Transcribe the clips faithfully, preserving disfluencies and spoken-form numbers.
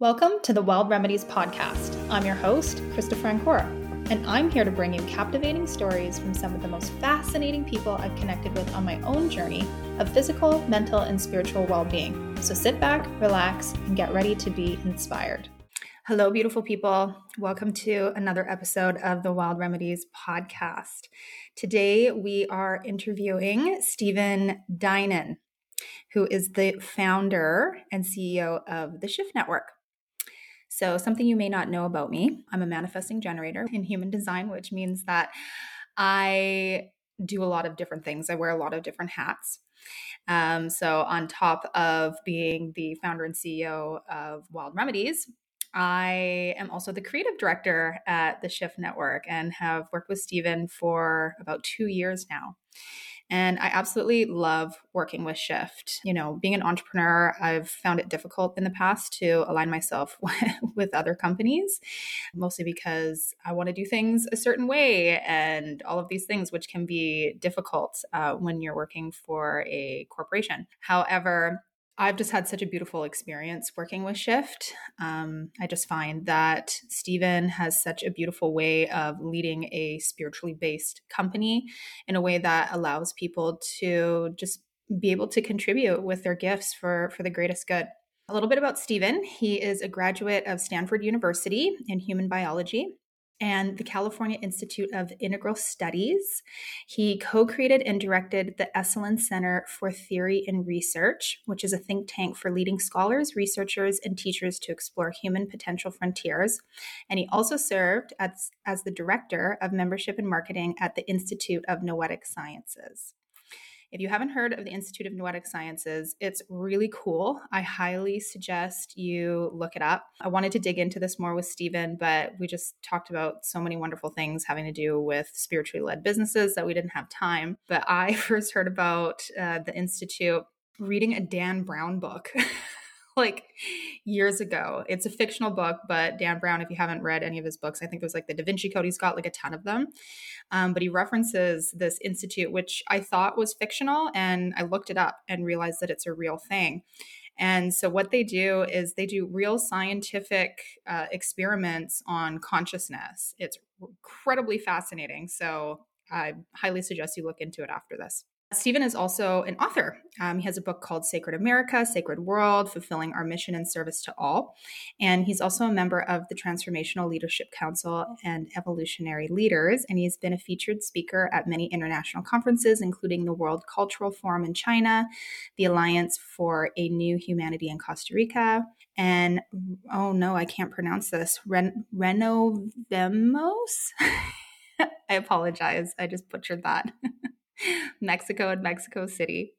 Welcome to the Wild Remedies podcast. I'm your host, Krista Frankora, and I'm here to bring you captivating stories from some of the most fascinating people I've connected with on my own journey of physical, mental, and spiritual well-being. So sit back, relax, and get ready to be inspired. Hello, beautiful people. Welcome to another episode of the Wild Remedies podcast. Today, we are interviewing Stephen Dinan, who is the founder and C E O of The Shift Network. So something you may not know about me, I'm a manifesting generator in human design, which means that I do a lot of different things. I wear a lot of different hats. Um, so on top of being the founder and C E O of Wild Remedies, I am also the creative director at The Shift Network and have worked with Stephen for about two years now. And I absolutely love working with Shift. You know, being an entrepreneur, I've found it difficult in the past to align myself with other companies, mostly because I want to do things a certain way and all of these things, which can be difficult uh, when you're working for a corporation. However, I've just had such a beautiful experience working with Shift. Um, I just find that Stephen has such a beautiful way of leading a spiritually based company in a way that allows people to just be able to contribute with their gifts for, for the greatest good. A little bit about Stephen. He is a graduate of Stanford University in human biology and the California Institute of Integral Studies. He co-created and directed the Esalen Center for Theory and Research, which is a think tank for leading scholars, researchers, and teachers to explore human potential frontiers. And he also served as, as the director of membership and marketing at the Institute of Noetic Sciences. If you haven't heard of the Institute of Noetic Sciences, it's really cool. I highly suggest you look it up. I wanted to dig into this more with Stephen, but we just talked about so many wonderful things having to do with spiritually led businesses that we didn't have time. But I first heard about uh, the Institute reading a Dan Brown book like years ago. It's a fictional book, but Dan Brown, if you haven't read any of his books, I think there's like the Da Vinci Code. He's got like a ton of them. Um, but he references this institute, which I thought was fictional. And I looked it up and realized that it's a real thing. And so what they do is they do real scientific uh, experiments on consciousness. It's incredibly fascinating. So I highly suggest you look into it after this. Stephen is also an author. Um, he has a book called Sacred America, Sacred World: Fulfilling Our Mission in Service to All. And he's also a member of the Transformational Leadership Council and Evolutionary Leaders. And he's been a featured speaker at many international conferences, including the World Cultural Forum in China, the Alliance for a New Humanity in Costa Rica, and, oh no, I can't pronounce this, Ren- Renovemos? I apologize. I just butchered that. Mexico and Mexico City.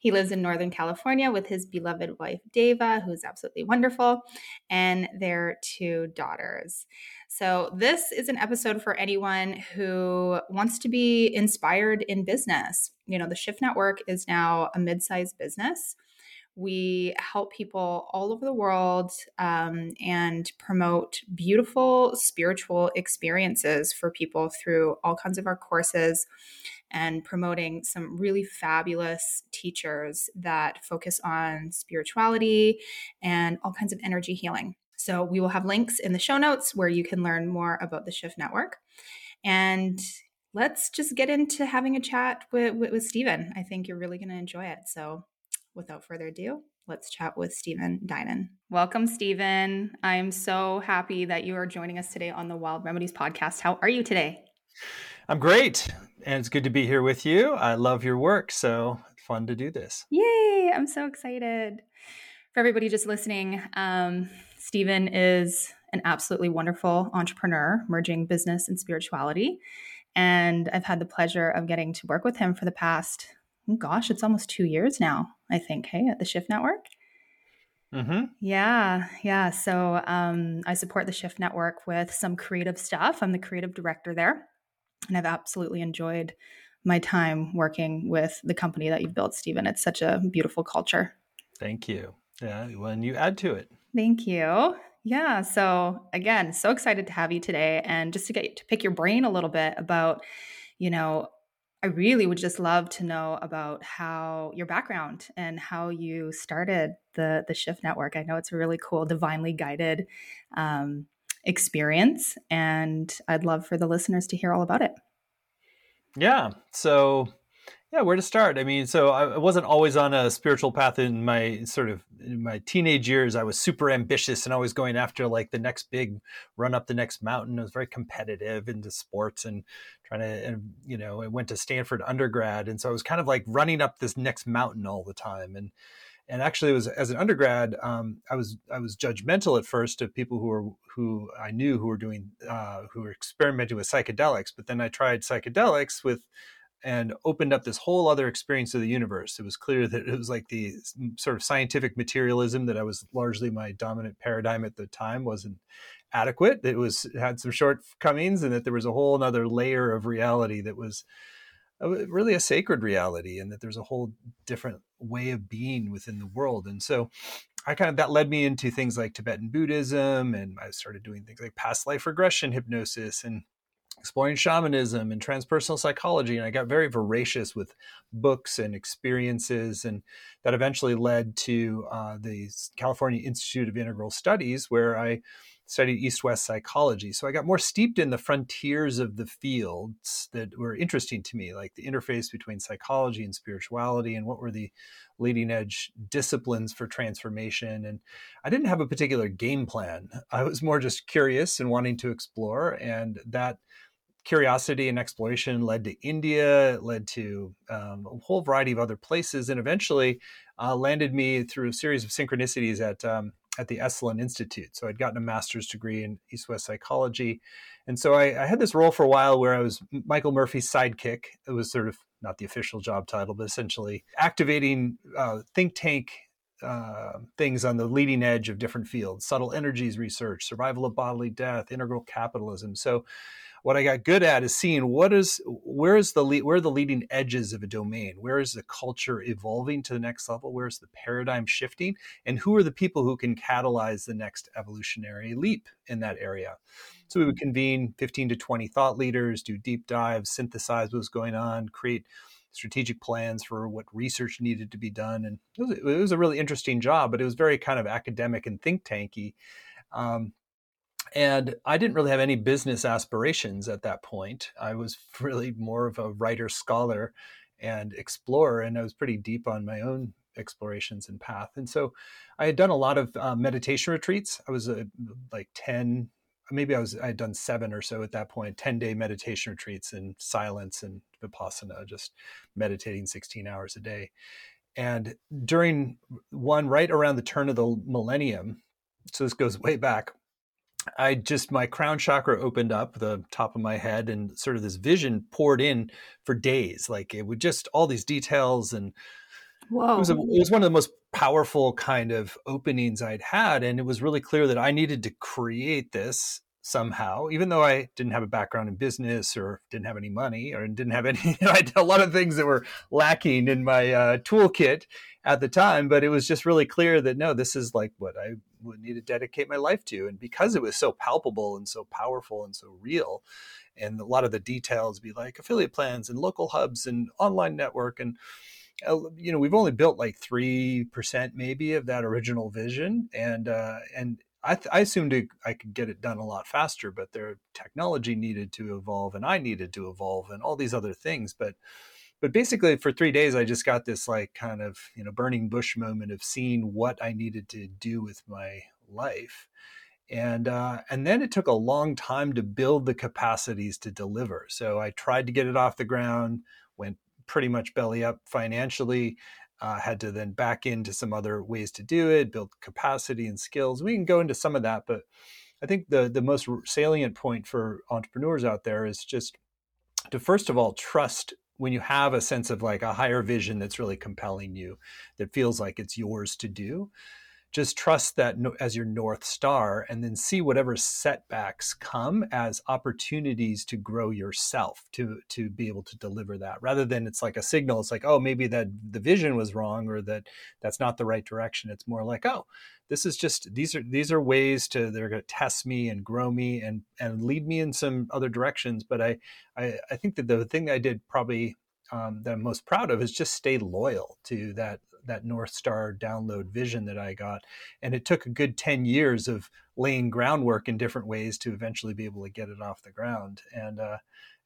He lives in Northern California with his beloved wife, Devaa, who's absolutely wonderful, and their two daughters. So this is an episode for anyone who wants to be inspired in business. You know, the Shift Network is now a mid-sized business. We help people all over the world um, and promote beautiful spiritual experiences for people through all kinds of our courses and promoting some really fabulous teachers that focus on spirituality and all kinds of energy healing. So we will have links in the show notes where you can learn more about the Shift Network. And let's just get into having a chat with, with, with Stephen. I think you're really going to enjoy it. So without further ado, let's chat with Stephen Dinan. Welcome, Stephen. I'm so happy that you are joining us today on the Wild Remedies podcast. How are you today? I'm great, and it's good to be here with you. I love your work, so fun to do this. Yay! I'm so excited. For everybody just listening, um, Stephen is an absolutely wonderful entrepreneur, merging business and spirituality, and I've had the pleasure of getting to work with him for the past gosh, it's almost two years now, I think, hey, at the Shift Network. Mm-hmm. Yeah, yeah. So um, I support the Shift Network with some creative stuff. I'm the creative director there, and I've absolutely enjoyed my time working with the company that you've built, Stephen. It's such a beautiful culture. Thank you. Yeah, when you add to it. Thank you. Yeah. So again, so excited to have you today, and just to get to pick your brain a little bit about, you know, I really would just love to know about how your background and how you started the, the Shift Network. I know it's a really cool, divinely guided um, experience, and I'd love for the listeners to hear all about it. Yeah. So yeah, where to start? I mean, so I wasn't always on a spiritual path in my sort of in my teenage years. I was super ambitious and always going after like the next big run up the next mountain. I was very competitive into sports and trying to, and, you know, I went to Stanford undergrad. And so I was kind of like running up this next mountain all the time. And and actually it was as an undergrad, um, I was I was judgmental at first of people who were who I knew who were doing uh, who were experimenting with psychedelics. But then I tried psychedelics with and opened up this whole other experience of the universe. It was clear that it was like the sort of scientific materialism that I was largely my dominant paradigm at the time wasn't adequate. It was had some shortcomings, and that there was a whole other layer of reality that was really a sacred reality, and that there's a whole different way of being within the world. And so I kind of, that led me into things like Tibetan Buddhism, and I started doing things like past life regression hypnosis and exploring shamanism and transpersonal psychology. And I got very voracious with books and experiences. And that eventually led to uh, the California Institute of Integral Studies, where I studied East-West psychology. So I got more steeped in the frontiers of the fields that were interesting to me, like the interface between psychology and spirituality, and what were the leading edge disciplines for transformation. And I didn't have a particular game plan. I was more just curious and wanting to explore. And that curiosity and exploration led to India, led to um, a whole variety of other places, and eventually uh, landed me through a series of synchronicities at um, at the Esalen Institute. So I'd gotten a master's degree in East-West psychology. And so I, I had this role for a while where I was Michael Murphy's sidekick. It was sort of not the official job title, but essentially activating uh, think tank Uh, things on the leading edge of different fields, subtle energies research, survival of bodily death, integral capitalism. So what I got good at is seeing what is, where is the, where are the leading edges of a domain? Where is the culture evolving to the next level? Where is the paradigm shifting? And who are the people who can catalyze the next evolutionary leap in that area? So we would convene fifteen to twenty thought leaders, do deep dives, synthesize what's going on, create strategic plans for what research needed to be done. And it was, it was a really interesting job, but it was very kind of academic and think tanky. Um, and I didn't really have any business aspirations at that point. I was really more of a writer, scholar, and explorer, and I was pretty deep on my own explorations and path. And so I had done a lot of uh, meditation retreats. I was uh, like ten, maybe I was, I had done seven or so at that point, ten day meditation retreats in silence and vipassana, just meditating sixteen hours a day. And during one right around the turn of the millennium, so this goes way back, I just, my crown chakra opened up the top of my head, and sort of this vision poured in for days. Like it would just all these details, and Whoa. It was a, it was one of the most powerful kind of openings I'd had. And it was really clear that I needed to create this somehow, even though I didn't have a background in business or didn't have any money or didn't have any, you know, I had a lot of things that were lacking in my uh, toolkit at the time. But it was just really clear that, no, this is like what I would need to dedicate my life to. And because it was so palpable and so powerful and so real, and a lot of the details be like affiliate plans and local hubs and online network, and you know, we've only built like three percent maybe of that original vision. And, uh, and I, th- I assumed it, I could get it done a lot faster, but their technology needed to evolve, and I needed to evolve, and all these other things. But, but basically for three days, I just got this like kind of, you know, burning bush moment of seeing what I needed to do with my life. And, uh, and then it took a long time to build the capacities to deliver. So I tried to get it off the ground, went pretty much belly up financially, uh, had to then back into some other ways to do it, build capacity and skills. We can go into some of that, but I think the, the most salient point for entrepreneurs out there is just to, first of all, trust when you have a sense of like a higher vision that's really compelling you, that feels like it's yours to do. Just trust that as your North Star, and then see whatever setbacks come as opportunities to grow yourself, to, to be able to deliver that, rather than it's like a signal. It's like, oh, maybe that the vision was wrong, or that that's not the right direction. It's more like, oh, this is just, these are, these are ways to, they're going to test me and grow me and, and lead me in some other directions. But I, I, I think that the thing I did probably um, that I'm most proud of is just stay loyal to that that North Star download vision that I got. And it took a good ten years of laying groundwork in different ways to eventually be able to get it off the ground. And, uh,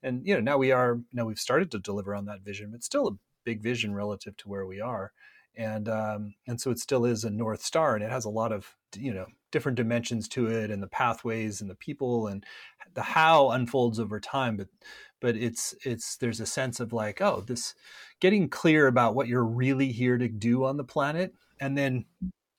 and, you know, now we are, now we've started to deliver on that vision, but still a big vision relative to where we are. And, um, and so it still is a North Star, and it has a lot of, you know, different dimensions to it, and the pathways and the people and the how unfolds over time. But, but it's, it's, there's a sense of like, oh, this getting clear about what you're really here to do on the planet, and then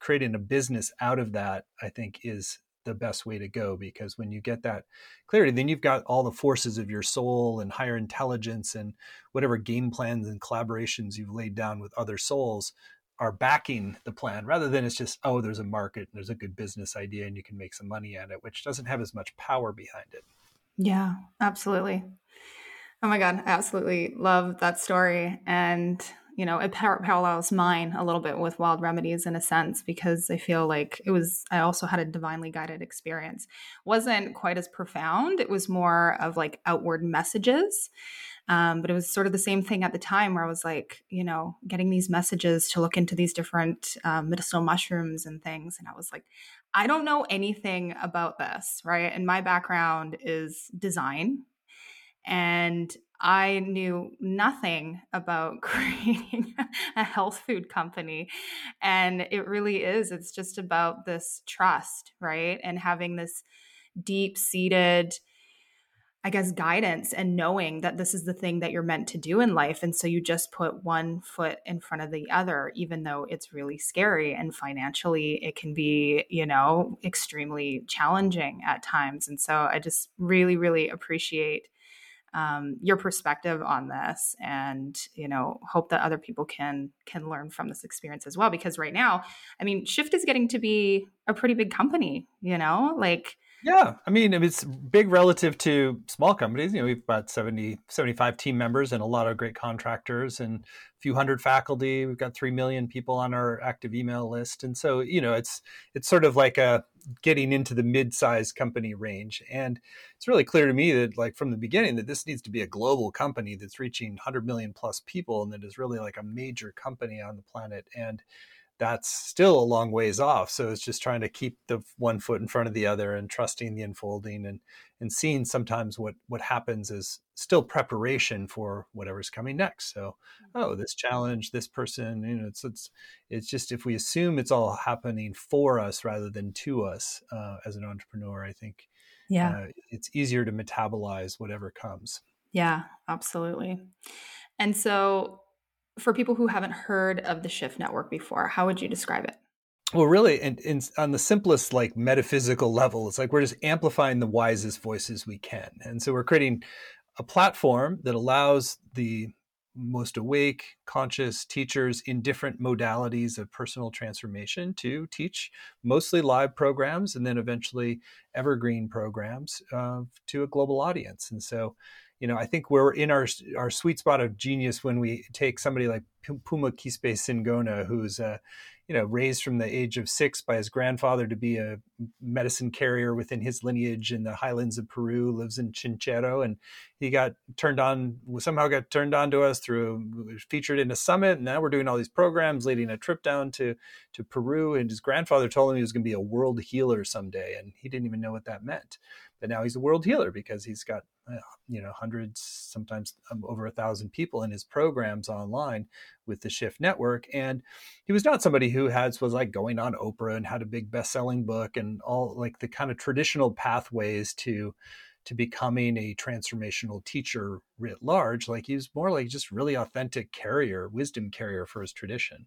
creating a business out of that, I think, is the best way to go. Because when you get that clarity, then you've got all the forces of your soul and higher intelligence and whatever game plans and collaborations you've laid down with other souls are backing the plan, rather than it's just, oh, there's a market and there's a good business idea and you can make some money at it, which doesn't have as much power behind it. Yeah, absolutely. Oh my God, absolutely love that story. And, you know, it par- parallels mine a little bit with Wild Remedies in a sense, because I feel like it was, I also had a divinely guided experience. Wasn't quite as profound. It was more of like outward messages. Um, but it was sort of the same thing at the time, where I was like, you know, getting these messages to look into these different um, medicinal mushrooms and things. And I was like, I don't know anything about this, right? And my background is design. And I knew nothing about creating a health food company. And it really is, it's just about this trust, right? And having this deep-seated, I guess, guidance, and knowing that this is the thing that you're meant to do in life. And so you just put one foot in front of the other, even though it's really scary, and financially it can be, you know, extremely challenging at times. And so I just really, really appreciate um, your perspective on this, and, you know, hope that other people can, can learn from this experience as well. Because right now, I mean, Shift is getting to be a pretty big company, you know, like, yeah. I mean, it's big relative to small companies. You know, we've got seventy, seventy-five team members and a lot of great contractors and a few hundred faculty. We've got three million people on our active email list. And so, you know, it's, it's sort of like a getting into the mid-sized company range. And it's really clear to me that, like, from the beginning, that this needs to be a global company that's reaching one hundred million plus people, and that is really like a major company on the planet. And that's still a long ways off. So it's just trying to keep the one foot in front of the other and trusting the unfolding, and, and seeing sometimes what, what happens is still preparation for whatever's coming next. So, oh, this challenge, this person, you know, it's, it's, it's just, if we assume it's all happening for us rather than to us, uh, as an entrepreneur, I think yeah, uh, it's easier to metabolize whatever comes. Yeah, absolutely. And so, for people who haven't heard of the Shift Network before, how would you describe it? Well, really, and, and on the simplest, like, metaphysical level, it's like we're just amplifying the wisest voices we can. And so we're creating a platform that allows the most awake, conscious teachers in different modalities of personal transformation to teach mostly live programs, and then eventually evergreen programs uh, to a global audience. And so, you know, I think we're in our our sweet spot of genius when we take somebody like Puma Quispe Singona, who's, uh, you know, raised from the age of six by his grandfather to be a medicine carrier within his lineage in the highlands of Peru, lives in Chinchero, and he got turned on, somehow got turned on to us through, featured in a summit, and now we're doing all these programs, leading a trip down to, to Peru, and his grandfather told him he was going to be a world healer someday, and he didn't even know what that meant. But now he's a world healer because he's got, you know, hundreds, sometimes over a thousand people in his programs online with the Shift Network. And he was not somebody who has, was like going on Oprah and had a big best-selling book and all, like, the kind of traditional pathways to, to becoming a transformational teacher writ large. Like, he was more like just really authentic carrier, wisdom carrier for his tradition.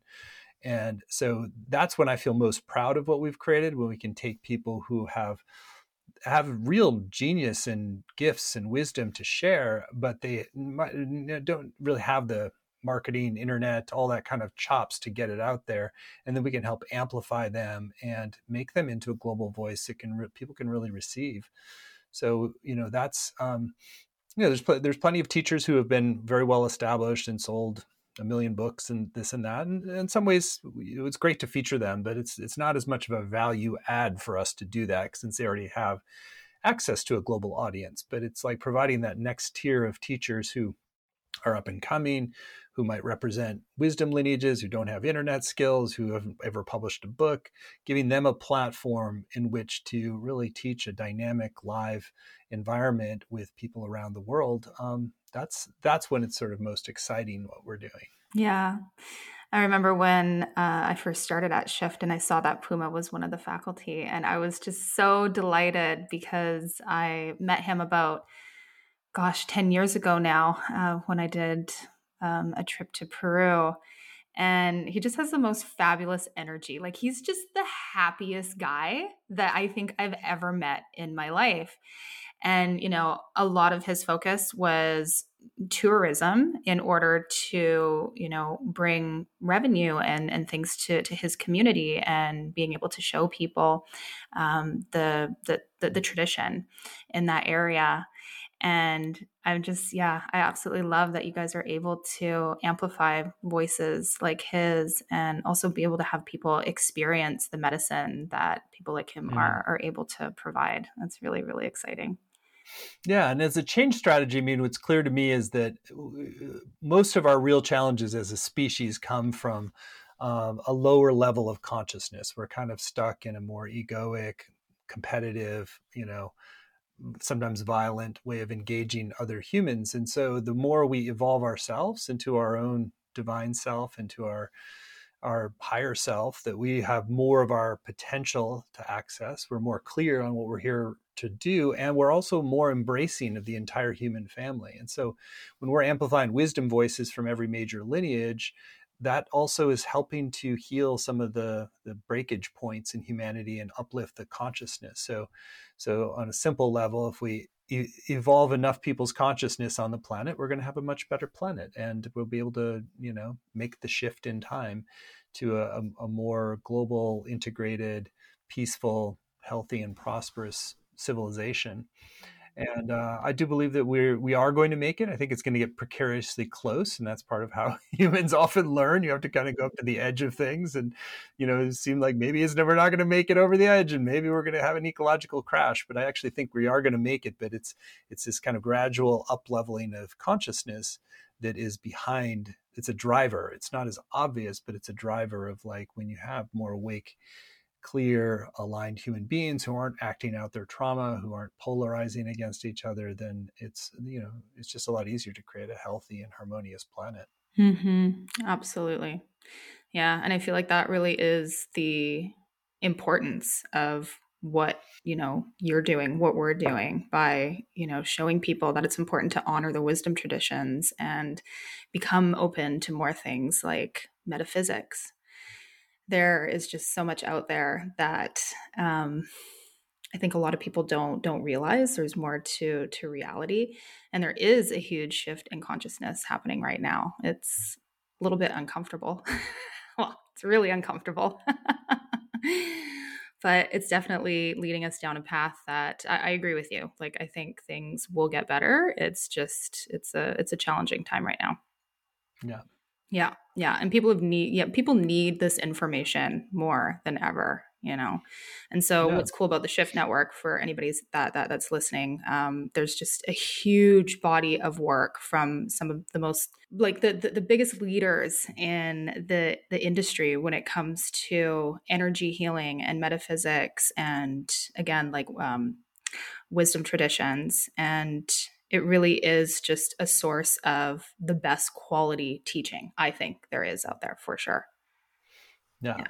And so that's when I feel most proud of what we've created, when we can take people who have, have real genius and gifts and wisdom to share, but they might, don't really have the marketing, internet, all that kind of chops to get it out there. And then we can help amplify them and make them into a global voice that can, people can really receive. So, you know, that's, um, you know, there's, pl- there's plenty of teachers who have been very well established and sold a million books and this and that. And in some ways it's great to feature them, but it's, it's not as much of a value add for us to do that, since they already have access to a global audience. But it's like providing that next tier of teachers who are up and coming, who might represent wisdom lineages, who don't have internet skills, who haven't ever published a book, giving them a platform in which to really teach a dynamic live environment with people around the world. Um, that's that's when it's sort of most exciting what we're doing. Yeah. I remember when uh, I first started at Shift and I saw that Puma was one of the faculty, and I was just so delighted because I met him about, gosh, ten years ago now uh, when I did um, a trip to Peru, and he just has the most fabulous energy. Like, he's just the happiest guy that I think I've ever met in my life. And, you know, a lot of his focus was tourism in order to, you know, bring revenue and, and things to, to his community and being able to show people um, the, the, the, the tradition in that area. And I'm just, yeah, I absolutely love that you guys are able to amplify voices like his and also be able to have people experience the medicine that people like him yeah. are, are able to provide. That's really, really exciting. Yeah. And as a change strategy, I mean, what's clear to me is that most of our real challenges as a species come from um, a lower level of consciousness. We're kind of stuck in a more egoic, competitive, you know, sometimes violent way of engaging other humans. And so the more we evolve ourselves into our own divine self, into our our higher self, that we have more of our potential to access. We're more clear on what we're here to do. And we're also more embracing of the entire human family. And so when we're amplifying wisdom voices from every major lineage, that also is helping to heal some of the, the breakage points in humanity and uplift the consciousness. So, so on a simple level, if we e- evolve enough people's consciousness on the planet, we're going to have a much better planet, and we'll be able to, you know, make the shift in time to a, a more global, integrated, peaceful, healthy, and prosperous civilization. And uh, I do believe that we're, we are going to make it. I think it's going to get precariously close. And that's part of how humans often learn. You have to kind of go up to the edge of things and, you know, it seemed like maybe it's never not going to make it over the edge, and maybe we're going to have an ecological crash. But I actually think we are going to make it. But it's it's this kind of gradual up-leveling of consciousness that is behind. It's a driver. It's not as obvious, but it's a driver of, like, when you have more awake, clear, aligned human beings who aren't acting out their trauma, who aren't polarizing against each other, then it's, you know, it's just a lot easier to create a healthy and harmonious planet. Mm-hmm. Absolutely. Yeah. And I feel like that really is the importance of what, you know, you're doing, what we're doing by, you know, showing people that it's important to honor the wisdom traditions and become open to more things like metaphysics. There is just so much out there that um, I think a lot of people don't don't realize there's more to to reality, and there is a huge shift in consciousness happening right now. It's a little bit uncomfortable. Well, it's really uncomfortable, but it's definitely leading us down a path that I, I agree with you. Like, I think things will get better. It's just it's a it's a challenging time right now. Yeah. Yeah. Yeah. And people have need, yeah, people need this information more than ever, you know? And so yeah. What's cool about the Shift Network for anybody that, that that's listening, um, there's just a huge body of work from some of the most, like the, the, the biggest leaders in the, the industry when it comes to energy healing and metaphysics. And again, like, um, wisdom traditions, and it really is just a source of the best quality teaching I think there is out there for sure. Yeah. Yeah.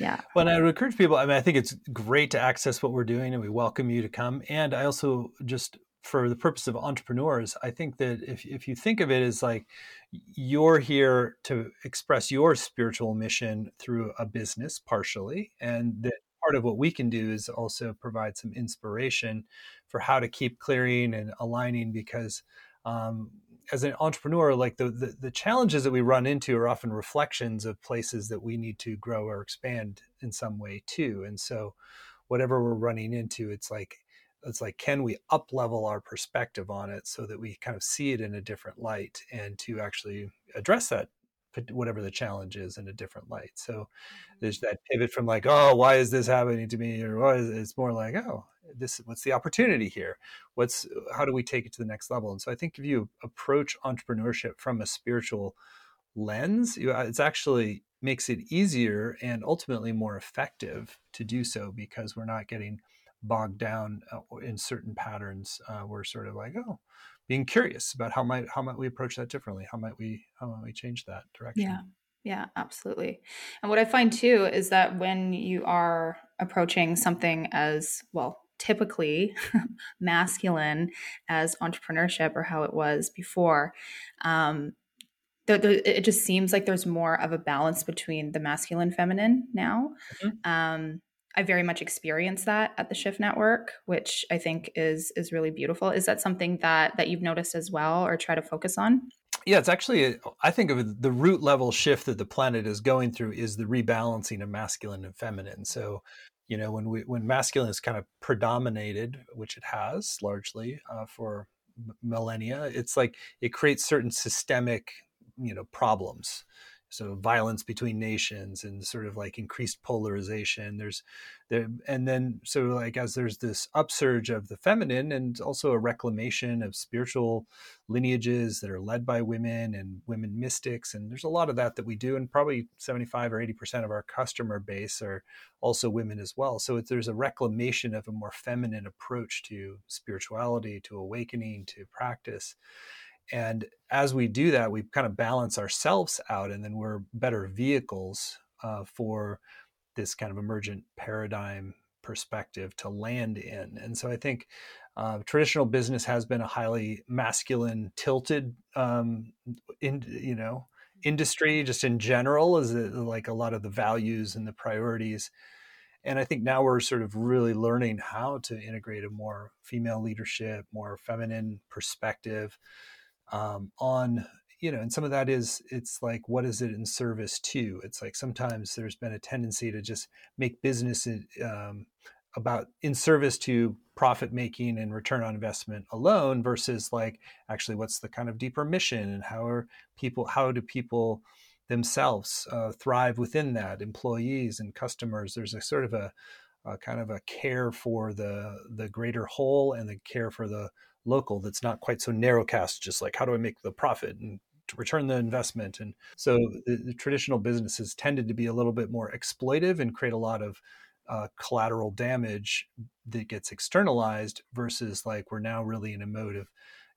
yeah. Well, and I would encourage people, I mean, I think it's great to access what we're doing, and we welcome you to come. And I also just, for the purpose of entrepreneurs, I think that if if you think of it as like, you're here to express your spiritual mission through a business partially, and that part of what we can do is also provide some inspiration for how to keep clearing and aligning, because um, as an entrepreneur, like the, the the challenges that we run into are often reflections of places that we need to grow or expand in some way too. And so whatever we're running into, it's like, it's like, can we up level our perspective on it so that we kind of see it in a different light and to actually address that, whatever the challenge is, in a different light. So there's that pivot from like, oh, why is this happening to me? Or why is it? It's more like, oh, this, what's the opportunity here? What's, how do we take it to the next level? And so I think if you approach entrepreneurship from a spiritual lens, you, it's actually makes it easier and ultimately more effective to do so, because we're not getting bogged down in certain patterns. Uh, we're sort of like, oh, being curious about how might how might we approach that differently? How might we how might we change that direction? Yeah, yeah, absolutely. And what I find too is that when you are approaching something as well, typically masculine as entrepreneurship, or how it was before, um, it just seems like there's more of a balance between the masculine and feminine now. Mm-hmm. Um, I very much experienced that at the Shift Network, which I think is is really beautiful. Is that something that that you've noticed as well, or try to focus on? Yeah, it's actually, a, I think of the root level shift that the planet is going through is the rebalancing of masculine and feminine. So, you know, when we when masculine is kind of predominated, which it has largely uh, for millennia, it's like it creates certain systemic, you know, problems. So violence between nations and sort of like increased polarization. There's there, and then so like as there's this upsurge of the feminine and also a reclamation of spiritual lineages that are led by women and women mystics. And there's a lot of that that we do. And probably seventy-five or eighty percent of our customer base are also women as well. So there's a reclamation of a more feminine approach to spirituality, to awakening, to practice. And as we do that, we kind of balance ourselves out, and then we're better vehicles uh, for this kind of emergent paradigm perspective to land in. And so I think uh, traditional business has been a highly masculine tilted, um, in, you know, industry just in general, is like a lot of the values and the priorities. And I think now we're sort of really learning how to integrate a more female leadership, more feminine perspective. Um, on, you know, and some of that is, it's like, what is it in service to? It's like, sometimes there's been a tendency to just make business um, about in service to profit making and return on investment alone, versus like, actually, what's the kind of deeper mission, and how are people, how do people themselves uh, thrive within that, employees and customers? There's a sort of a, a kind of a care for the, the greater whole, and the care for the local that's not quite so narrowcast, just like, how do I make the profit and to return the investment? And so the, the traditional businesses tended to be a little bit more exploitive and create a lot of uh, collateral damage that gets externalized, versus like, we're now really in a mode of,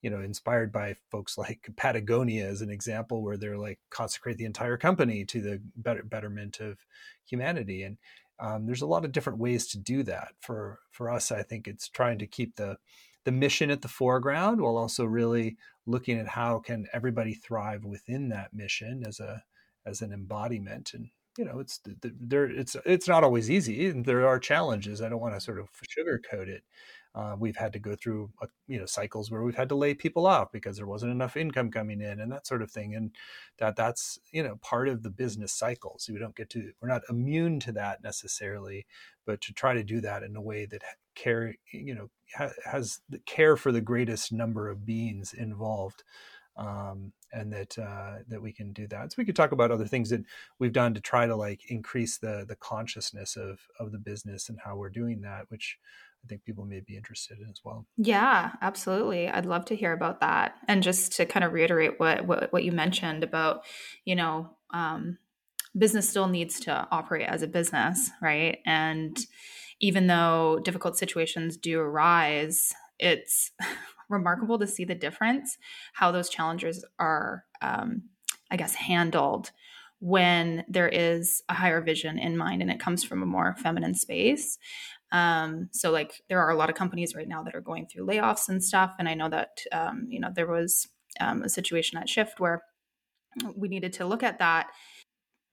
you know, inspired by folks like Patagonia as an example, where they're like, consecrate the entire company to the better, betterment of humanity. And um, there's a lot of different ways to do that. For, for us, I think it's trying to keep the the mission at the foreground, while also really looking at how can everybody thrive within that mission as a, as an embodiment. And, you know, it's there, it's, it's not always easy, and there are challenges. I don't want to sort of sugarcoat it. Uh, we've had to go through, uh, you know, cycles where we've had to lay people off because there wasn't enough income coming in, and that sort of thing. And that that's, you know, part of the business cycle. So we don't get to, we're not immune to that necessarily, but to try to do that in a way that care, you know, ha- has the care for the greatest number of beings involved. Um, and that, uh, that we can do that. So we could talk about other things that we've done to try to like increase the, the consciousness of, of the business and how we're doing that, which I think people may be interested in as well. Yeah, absolutely. I'd love to hear about that. And just to kind of reiterate what, what, what you mentioned about, you know, um, business still needs to operate as a business, right? And even though difficult situations do arise, it's remarkable to see the difference, how those challenges are, um, I guess, handled when there is a higher vision in mind, and it comes from a more feminine space. Um, so like there are a lot of companies right now that are going through layoffs and stuff. And I know that, um, you know, there was um, a situation at Shift where we needed to look at that,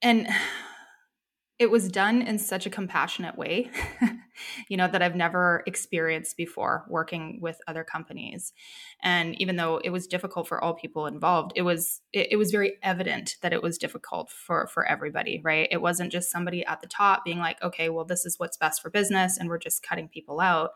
and it was done in such a compassionate way, you know, that I've never experienced before working with other companies. And even though it was difficult for all people involved, it was, it, it was very evident that it was difficult for, for everybody, right? It wasn't just somebody at the top being like, okay, well, this is what's best for business, and we're just cutting people out.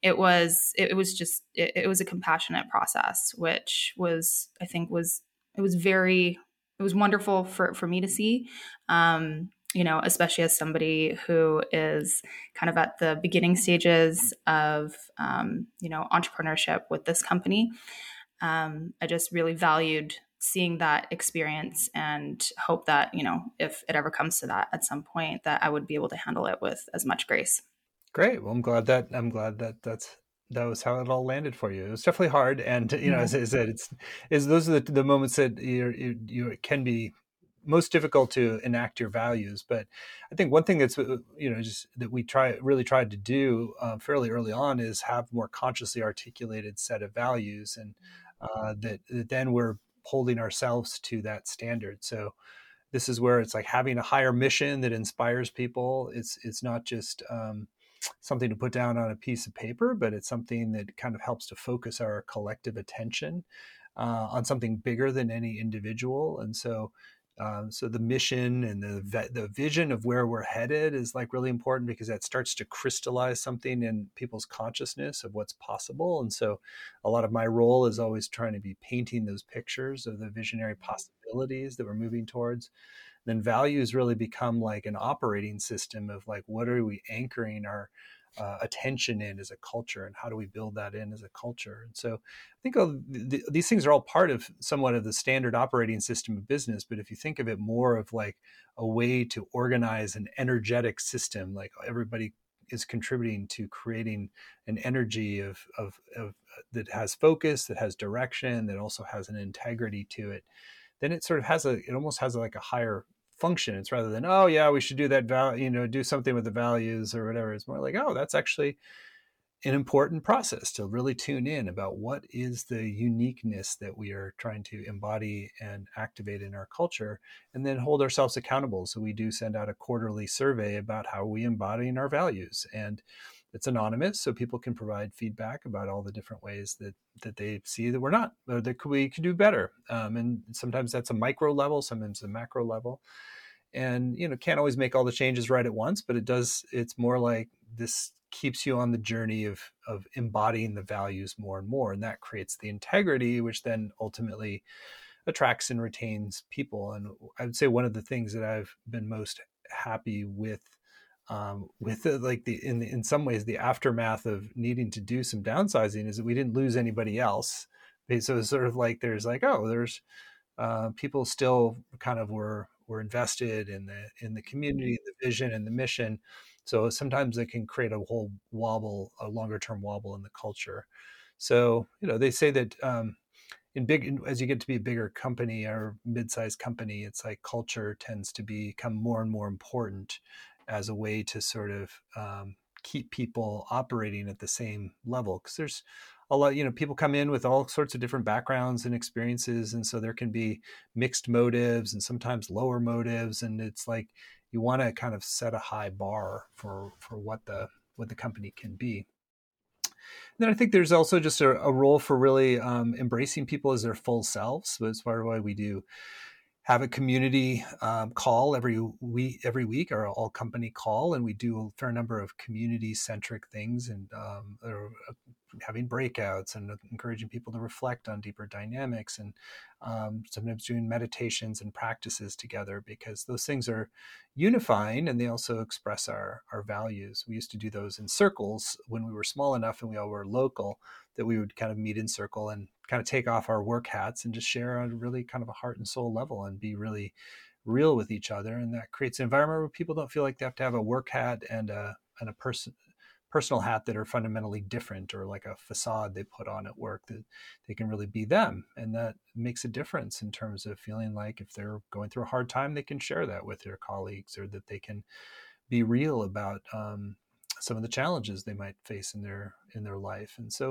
It was, it, it was just, it, it was a compassionate process, which was, I think was, it was very, it was wonderful for, for me to see. Um, you know, especially as somebody who is kind of at the beginning stages of, um, you know, entrepreneurship with this company. Um, I just really valued seeing that experience and hope that, you know, if it ever comes to that at some point, that I would be able to handle it with as much grace. Great. Well, I'm glad that I'm glad that that's that was how it all landed for you. It was definitely hard. And, you know, as I said, it's is those are the, the moments that you you can be most difficult to enact your values. But I think one thing that's, you know, just that we try really tried to do uh, fairly early on is have more consciously articulated set of values, and uh, that, that then we're holding ourselves to that standard. So this is where it's like having a higher mission that inspires people. It's, it's not just um, something to put down on a piece of paper, but it's something that kind of helps to focus our collective attention uh, on something bigger than any individual. And so Um, so the mission and the the vision of where we're headed is like really important, because that starts to crystallize something in people's consciousness of what's possible. And so a lot of my role is always trying to be painting those pictures of the visionary possibilities that we're moving towards. Then values really become like an operating system of like, what are we anchoring our Uh, attention in as a culture, and how do we build that in as a culture? And so I think all th- these things are all part of somewhat of the standard operating system of business. But if you think of it more of like a way to organize an energetic system, like everybody is contributing to creating an energy of, of, of that has focus, that has direction, that also has an integrity to it, then it sort of has a, it almost has like a higher function. It's rather than, oh yeah, we should do that val- you know, do something with the values or whatever. It's more like, oh, that's actually an important process to really tune in about what is the uniqueness that we are trying to embody and activate in our culture, and then hold ourselves accountable. So we do send out a quarterly survey about how we embodying our values, and it's anonymous, so people can provide feedback about all the different ways that that they see that we're not, or that we could do better. Um, and sometimes that's a micro level, sometimes a macro level. And, you know, can't always make all the changes right at once, but it does, it's more like this keeps you on the journey of of embodying the values more and more. And that creates the integrity, which then ultimately attracts and retains people. And I would say one of the things that I've been most happy with Um, with the, like the in the, in some ways the aftermath of needing to do some downsizing is that we didn't lose anybody else. So it's sort of like there's like oh there's uh, people still kind of were were invested in the in the community, the vision, and the mission. So sometimes it can create a whole wobble, a longer term wobble in the culture. So you know they say that um, in big as you get to be a bigger company or mid sized company, it's like culture tends to become more and more important as a way to sort of um, keep people operating at the same level. Because there's a lot, you know, people come in with all sorts of different backgrounds and experiences. And so there can be mixed motives and sometimes lower motives. And it's like, you want to kind of set a high bar for, for what the, what the company can be. And then I think there's also just a, a role for really um, embracing people as their full selves. So that's part of why we do have a community um, call every week, every week, our all company call, and we do a fair number of community centric things, and um, or, uh, having breakouts and encouraging people to reflect on deeper dynamics, and um, sometimes doing meditations and practices together, because those things are unifying and they also express our, our values. We used to do those in circles when we were small enough and we all were local that we would kind of meet in circle and kind of take off our work hats and just share on really kind of a heart and soul level and be really real with each other. And that creates an environment where people don't feel like they have to have a work hat and a, and a person, personal hat that are fundamentally different, or like a facade they put on at work, that they can really be them. And that makes a difference in terms of feeling like if they're going through a hard time, they can share that with their colleagues, or that they can be real about um, some of the challenges they might face in their, in their life. And so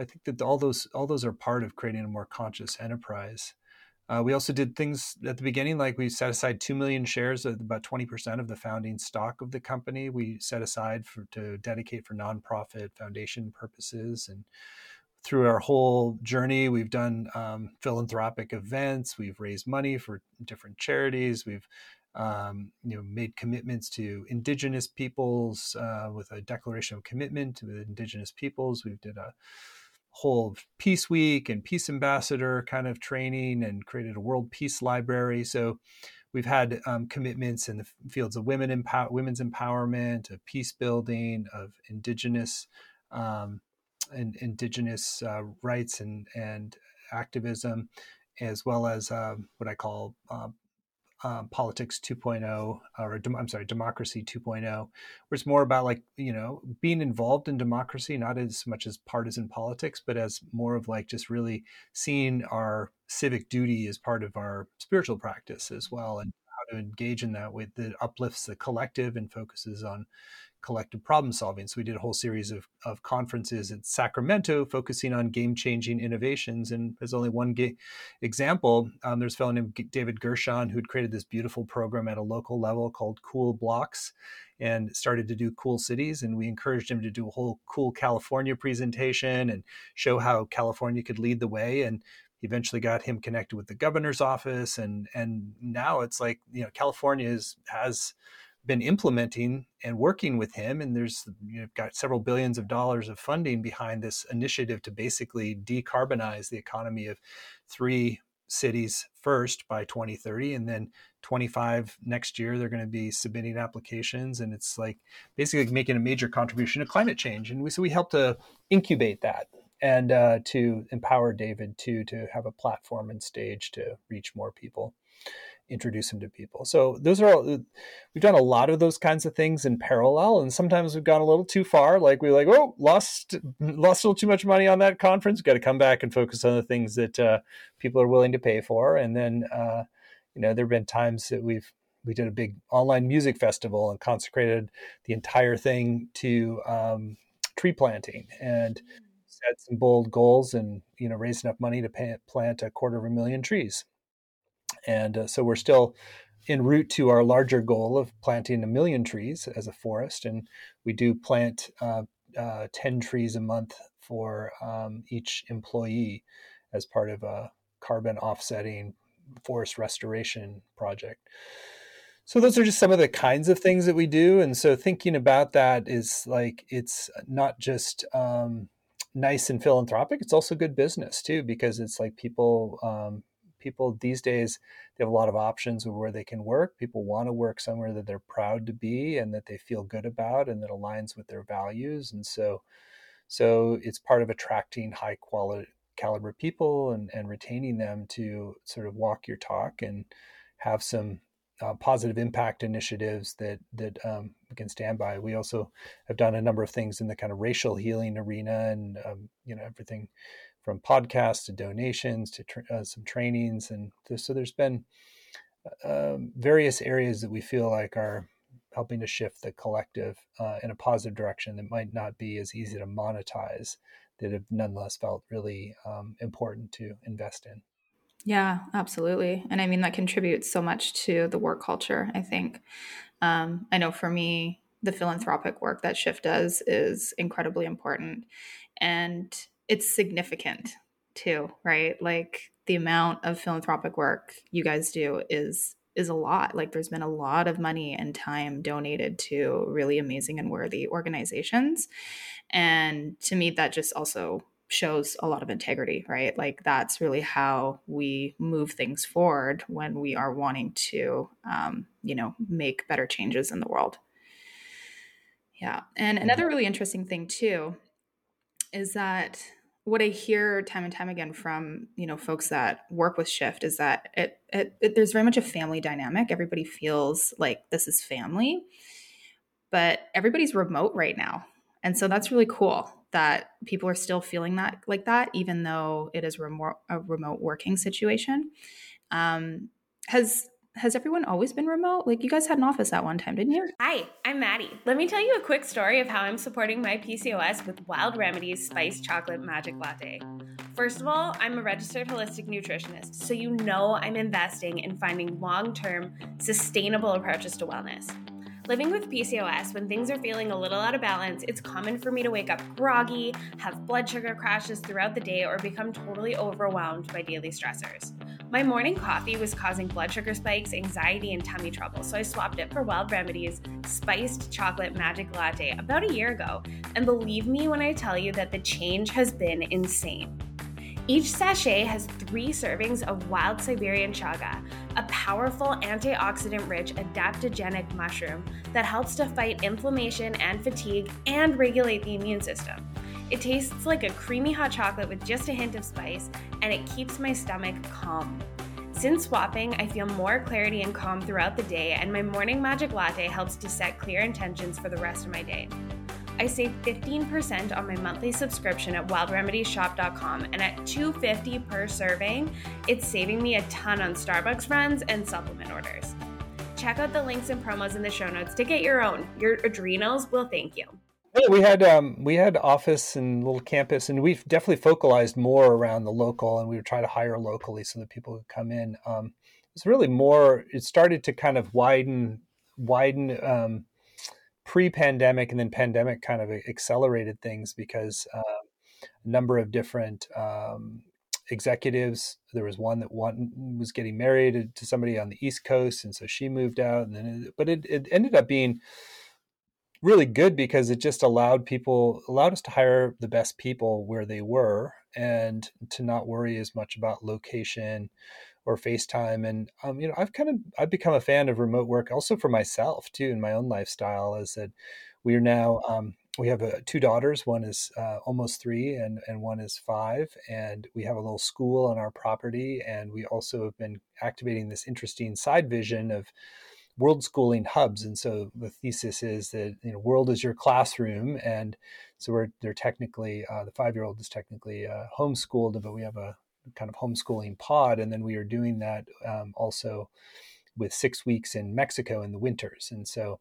I think that all those all those are part of creating a more conscious enterprise. Uh, we also did things at the beginning, like we set aside two million shares, about twenty percent of the founding stock of the company. We set aside for, to dedicate for nonprofit foundation purposes. And through our whole journey, we've done um, philanthropic events. We've raised money for different charities. We've Um, you know, made commitments to indigenous peoples uh, with a declaration of commitment to the indigenous peoples. We did a whole Peace Week and Peace Ambassador kind of training, and created a World Peace Library. So We've had um, commitments in the fields of women empower, women's empowerment, of peace building, of indigenous um, and indigenous uh, rights and and activism, as well as uh, what I call uh, uh, politics two point oh, or de- I'm sorry, democracy two point oh, where it's more about like, you know, being involved in democracy, not as much as partisan politics, but as more of like just really seeing our civic duty as part of our spiritual practice as well, and how to engage in that with that uplifts the collective and focuses on collective problem solving. So we did a whole series of, of conferences in Sacramento focusing on game-changing innovations. And as only one ga- example, um, there's a fellow named David Gershon who'd created this beautiful program at a local level called Cool Blocks and started to do Cool Cities. And we encouraged him to do a whole Cool California presentation and show how California could lead the way. And eventually got him connected with the governor's office. And, and now it's like, you know, California is, has been implementing and working with him. And there's, you know, got several billions of dollars of funding behind this initiative to basically decarbonize the economy of three cities first by twenty thirty. And then twenty-five next year, they're going to be submitting applications. And it's like basically making a major contribution to climate change. And we, so we helped to incubate that and uh, to empower David to, to have a platform and stage to reach more people, introduce him to people. So those are all, we've done a lot of those kinds of things in parallel. And sometimes we've gone a little too far. Like we like, oh, lost, lost a little too much money on that conference. We've got to come back and focus on the things that uh, people are willing to pay for. And then, uh, you know, there've been times that we've, we did a big online music festival and consecrated the entire thing to um, tree planting and set some bold goals and, you know, raise enough money to pay, plant a quarter of a million trees. And uh, so we're still en route to our larger goal of planting a million trees as a forest. And we do plant uh, uh, ten trees a month for um, each employee as part of a carbon offsetting forest restoration project. So those are just some of the kinds of things that we do. And so thinking about that is like, it's not just um, nice and philanthropic. It's also good business too, because it's like people, um, people these days, they have a lot of options of where they can work. People want to work somewhere that they're proud to be and that they feel good about and that aligns with their values. And so, so it's part of attracting high quality caliber people and, and retaining them to sort of walk your talk and have some uh, positive impact initiatives that, that, um, can stand by. We also have done a number of things in the kind of racial healing arena and, um, you know, everything from podcasts to donations to tra- uh, some trainings. And so there's been uh, various areas that we feel like are helping to shift the collective uh, in a positive direction that might not be as easy to monetize, that have nonetheless felt really um, important to invest in. Yeah, absolutely. And I mean, that contributes so much to the work culture, I think. Um, I know for me, the philanthropic work that Shift does is incredibly important. And it's significant too, right? Like the amount of philanthropic work you guys do is is a lot. Like there's been a lot of money and time donated to really amazing and worthy organizations. And to me, that just also shows a lot of integrity, right? Like that's really how we move things forward when we are wanting to, um, you know, make better changes in the world. Yeah. And another really interesting thing too, is that what I hear time and time again from, you know, folks that work with Shift is that it, it, it there's very much a family dynamic. Everybody feels like this is family, but everybody's remote right now. And so that's really cool that people are still feeling that like that, even though it is remote, a remote working situation. Um, has has everyone always been remote? Like you guys had an office at one time, didn't you? Hi, I'm Maddie. Let me tell you a quick story of how I'm supporting my P C O S with Wild Remedies Spice Chocolate Magic Latte. First of all, I'm a registered holistic nutritionist, so you know I'm investing in finding long-term, sustainable approaches to wellness. Living with P C O S, when things are feeling a little out of balance, it's common for me to wake up groggy, have blood sugar crashes throughout the day, or become totally overwhelmed by daily stressors. My morning coffee was causing blood sugar spikes, anxiety, and tummy trouble, so I swapped it for Wild Remedies Spiced Chocolate Magic Latte about a year ago, and believe me when I tell you that the change has been insane. Each sachet has three servings of wild Siberian chaga, a powerful antioxidant-rich adaptogenic mushroom that helps to fight inflammation and fatigue and regulate the immune system. It tastes like a creamy hot chocolate with just a hint of spice, and it keeps my stomach calm. Since swapping, I feel more clarity and calm throughout the day, and my morning magic latte helps to set clear intentions for the rest of my day. I save fifteen percent on my monthly subscription at wild remedies shop dot com, and at two dollars and fifty cents per serving, it's saving me a ton on Starbucks runs and supplement orders. Check out the links and promos in the show notes to get your own. Your adrenals will thank you. Yeah, we had um, we had office and little campus, and we've definitely focalized more around the local, and we would try to hire locally so that people could come in. Um, it's really more. It started to kind of widen, widen um, pre-pandemic, and then pandemic kind of accelerated things because um, a number of different um, executives. There was one that one was getting married to somebody on the East Coast, and so she moved out. And then, it, but it, it ended up being really good because it just allowed people, allowed us to hire the best people where they were and to not worry as much about location or FaceTime. And, um, you know, I've kind of, I've become a fan of remote work also for myself too, in my own lifestyle is that we are now, um, we have a, two daughters, one is uh, almost three and, and one is five. And we have a little school on our property. And we also have been activating this interesting side vision of world schooling hubs. And so the thesis is that, you know, world is your classroom. And so we're, they're technically, uh, the five-year-old is technically uh, homeschooled, but we have a kind of homeschooling pod. And then we are doing that um, also with six weeks in Mexico in the winters. And so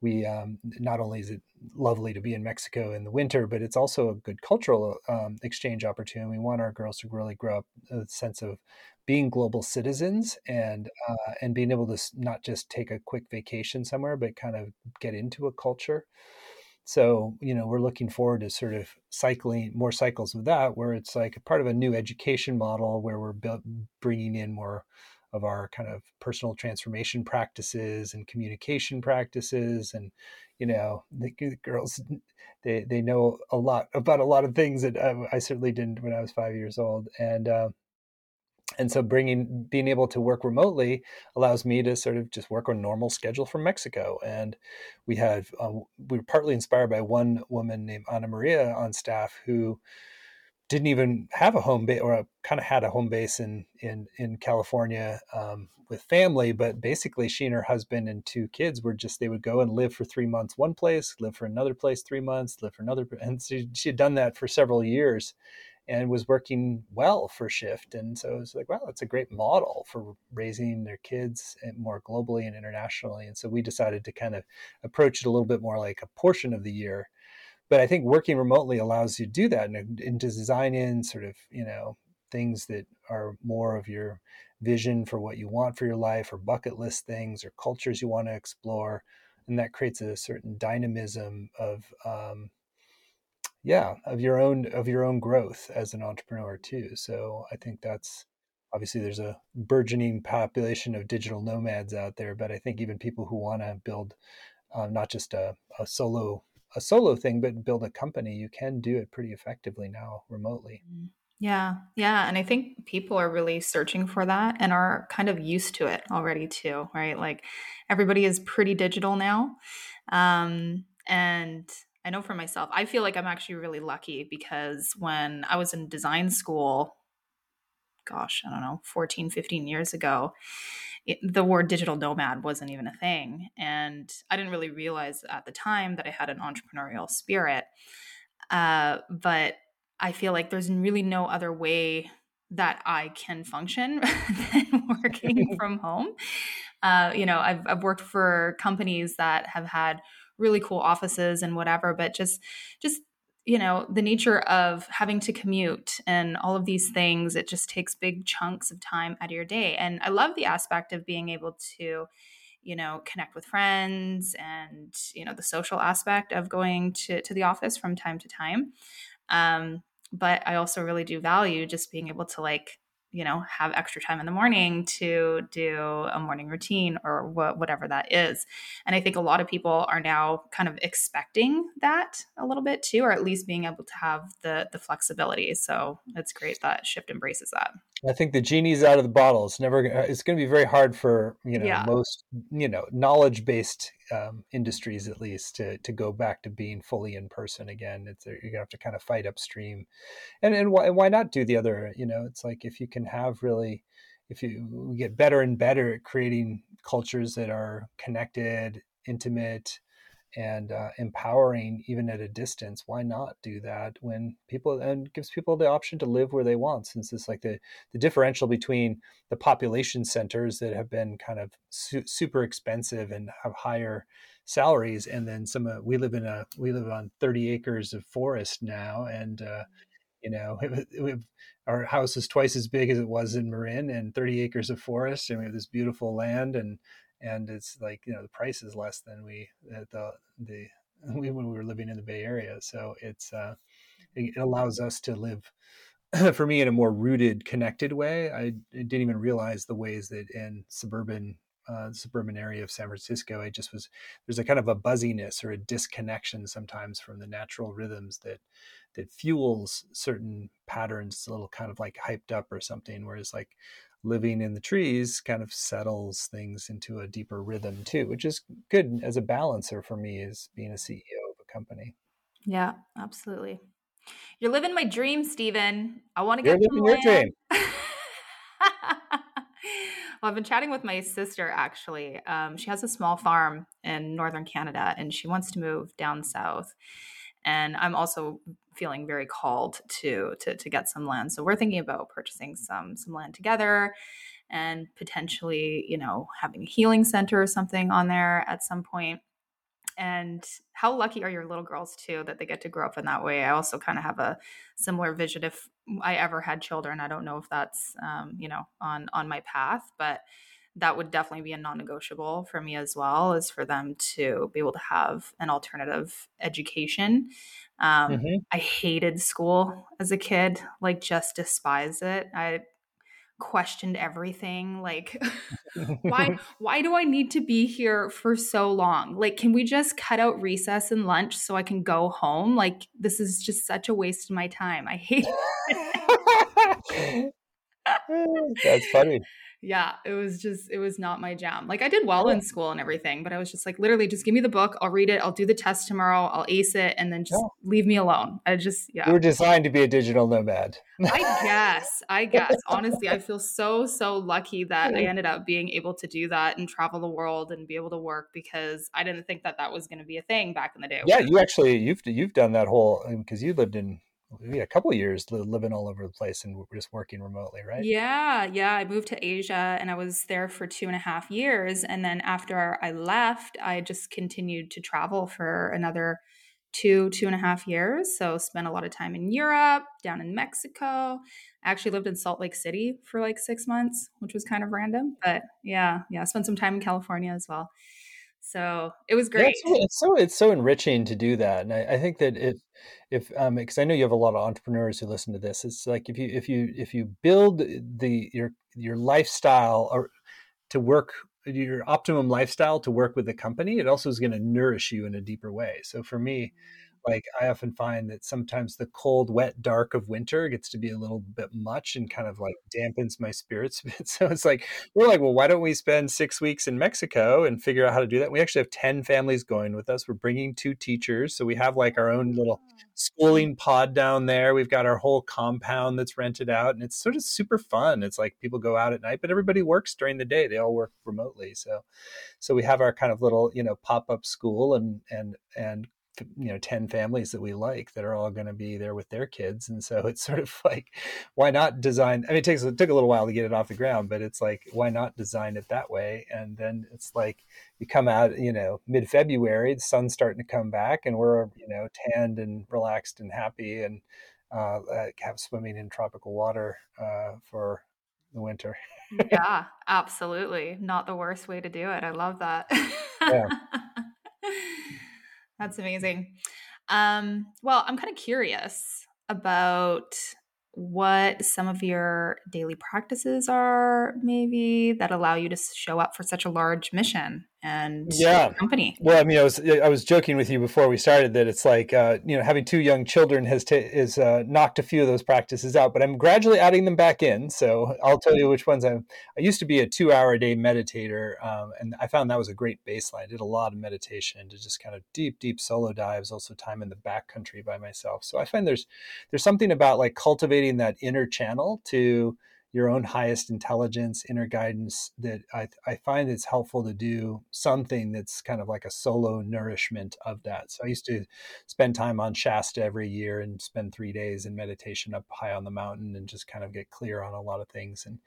we, um, not only is it lovely to be in Mexico in the winter, but it's also a good cultural um, exchange opportunity. We want our girls to really grow up a sense of being global citizens and uh, and being able to not just take a quick vacation somewhere, but kind of get into a culture. So, you know, we're looking forward to sort of cycling more cycles of that, where it's like part of a new education model where we're built, bringing in more of our kind of personal transformation practices and communication practices. And, you know, the, the girls, they, they know a lot about a lot of things that I, I certainly didn't when I was five years old. And, uh, and so bringing, being able to work remotely allows me to sort of just work on normal schedule from Mexico. And we had, uh, we were partly inspired by one woman named Ana Maria on staff who didn't even have a home base, or a, kind of had a home base in in in California um, with family. But basically, she and her husband and two kids were just, they would go and live for three months one place, live for another place three months, live for another. And she, she had done that for several years and was working well for Shift. And so it was like, wow, that's a great model for raising their kids more globally and internationally. And so we decided to kind of approach it a little bit more like a portion of the year. But I think working remotely allows you to do that and, and to design in sort of, you know, things that are more of your vision for what you want for your life, or bucket list things, or cultures you want to explore. And that creates a certain dynamism of, um, yeah, of your own, of your own growth as an entrepreneur too. So I think that's, obviously there's a burgeoning population of digital nomads out there, but I think even people who want to build um, not just a, a solo a solo thing, but build a company, you can do it pretty effectively now remotely. Yeah. Yeah. And I think people are really searching for that and are kind of used to it already too, right? Like everybody is pretty digital now. Um, and I know for myself, I feel like I'm actually really lucky because when I was in design school, gosh, I don't know, fourteen, fifteen years ago, It, the word digital nomad wasn't even a thing. And I didn't really realize at the time that I had an entrepreneurial spirit. Uh, but I feel like there's really no other way that I can function than working from home. Uh, you know, I've, I've worked for companies that have had really cool offices and whatever, but just, just, you know, the nature of having to commute and all of these things, it just takes big chunks of time out of your day. And I love the aspect of being able to, you know, connect with friends and, you know, the social aspect of going to, to the office from time to time. Um, but I also really do value just being able to, like, you know, have extra time in the morning to do a morning routine or wh- whatever that is. And I think a lot of people are now kind of expecting that a little bit too, or at least being able to have the the flexibility. So it's great that Shift embraces that. I think the genie's out of the bottle. It's never, it's going to be very hard for, you know, yeah. most, you know, knowledge-based um, industries, at least to, to go back to being fully in person again. It's, you're going to have to kind of fight upstream and, and why, why not do the other, you know, it's like, if you can have really, if you get better and better at creating cultures that are connected, intimate, and uh, empowering even at a distance, why not do that when people, and gives people the option to live where they want, since it's like the, the differential between the population centers that have been kind of su- super expensive and have higher salaries. And then some, uh, we live in a, we live on thirty acres of forest now. And, uh, you know, it, it, our house is twice as big as it was in Marin, and thirty acres of forest. And we have this beautiful land, and And it's like, you know, the price is less than we at the the we when we were living in the Bay Area. So it's uh, it allows us to live, for me, in a more rooted, connected way. I didn't even realize the ways that in suburban uh, suburban area of San Francisco, I just was there's a kind of a buzziness or a disconnection sometimes from the natural rhythms that that fuels certain patterns, a little kind of like hyped up or something. Whereas like living in the trees kind of settles things into a deeper rhythm too, which is good as a balancer for me as being a C E O of a company. Yeah, absolutely. You're living my dream, Stephen. I want to get You're living your dream. Well, I've been chatting with my sister, actually. Um, she has a small farm in Northern Canada, and she wants to move down south. And I'm also feeling very called to, to to get some land. So we're thinking about purchasing some some land together, and potentially, you know, having a healing center or something on there at some point. And how lucky are your little girls too that they get to grow up in that way? I also kind of have a similar vision. If I ever had children, I don't know if that's um, you know on on my path, but that would definitely be a non-negotiable for me as well, is for them to be able to have an alternative education. Um, mm-hmm. I hated school as a kid, like just despise it. I questioned everything. Like, why, why do I need to be here for so long? Like, can we just cut out recess and lunch so I can go home? Like, this is just such a waste of my time. I hate it. That's funny. Yeah, it was just, it was not my jam. Like I did well in school and everything, but I was just like, literally just give me the book. I'll read it. I'll do the test tomorrow. I'll ace it. And then just yeah. leave me alone. I just, yeah. You were designed to be a digital nomad. I guess, I guess. Honestly, I feel so, so lucky that I ended up being able to do that and travel the world and be able to work, because I didn't think that that was going to be a thing back in the day. Yeah, you actually, you've, you've done that whole, because you lived in, we had a couple of years living all over the place and just working remotely, right? Yeah. Yeah. I moved to Asia and I was there for two and a half years. And then after I left, I just continued to travel for another two, two and a half years. So spent a lot of time in Europe, down in Mexico. I actually lived in Salt Lake City for like six months, which was kind of random, but yeah. Yeah. I spent some time in California as well. So it was great. Yeah, it's, so, it's so it's so enriching to do that, and I, I think that if if um because I know you have a lot of entrepreneurs who listen to this, it's like if you if you if you build the your your lifestyle or to work your optimum lifestyle to work with the company, it also is going to nourish you in a deeper way. So for me, like I often find that sometimes the cold, wet, dark of winter gets to be a little bit much and kind of like dampens my spirits a bit. So it's like, we're like, well, why don't we spend six weeks in Mexico and figure out how to do that? We actually have ten families going with us. We're bringing two teachers. So we have like our own little schooling pod down there. We've got our whole compound that's rented out, and it's sort of super fun. It's like people go out at night, but everybody works during the day. They all work remotely. So, so we have our kind of little, you know, pop-up school and, and, and, you know, ten families that we like that are all going to be there with their kids. And so it's sort of like, why not design? I mean, it takes, it took a little while to get it off the ground, but it's like, why not design it that way? And then it's like, you come out, you know, mid-February, the sun's starting to come back and we're, you know, tanned and relaxed and happy and uh, have swimming in tropical water uh, for the winter. Yeah, absolutely. Not the worst way to do it. I love that. Yeah. That's amazing. Um, well, I'm kind of curious about what some of your daily practices are maybe that allow you to show up for such a large mission and yeah. the company. Well, I mean, I was I was joking with you before we started that it's like, uh, you know, having two young children has t- is uh, knocked a few of those practices out, but I'm gradually adding them back in. So I'll tell you which ones I'm, I used to be a two hour a day meditator. Um, and I found that was a great baseline. I did a lot of meditation to just kind of deep, deep solo dives, also time in the backcountry by myself. So I find there's, there's something about like cultivating that inner channel to your own highest intelligence, inner guidance, that I, I find it's helpful to do something that's kind of like a solo nourishment of that. So I used to spend time on Shasta every year and spend three days in meditation up high on the mountain and just kind of get clear on a lot of things. And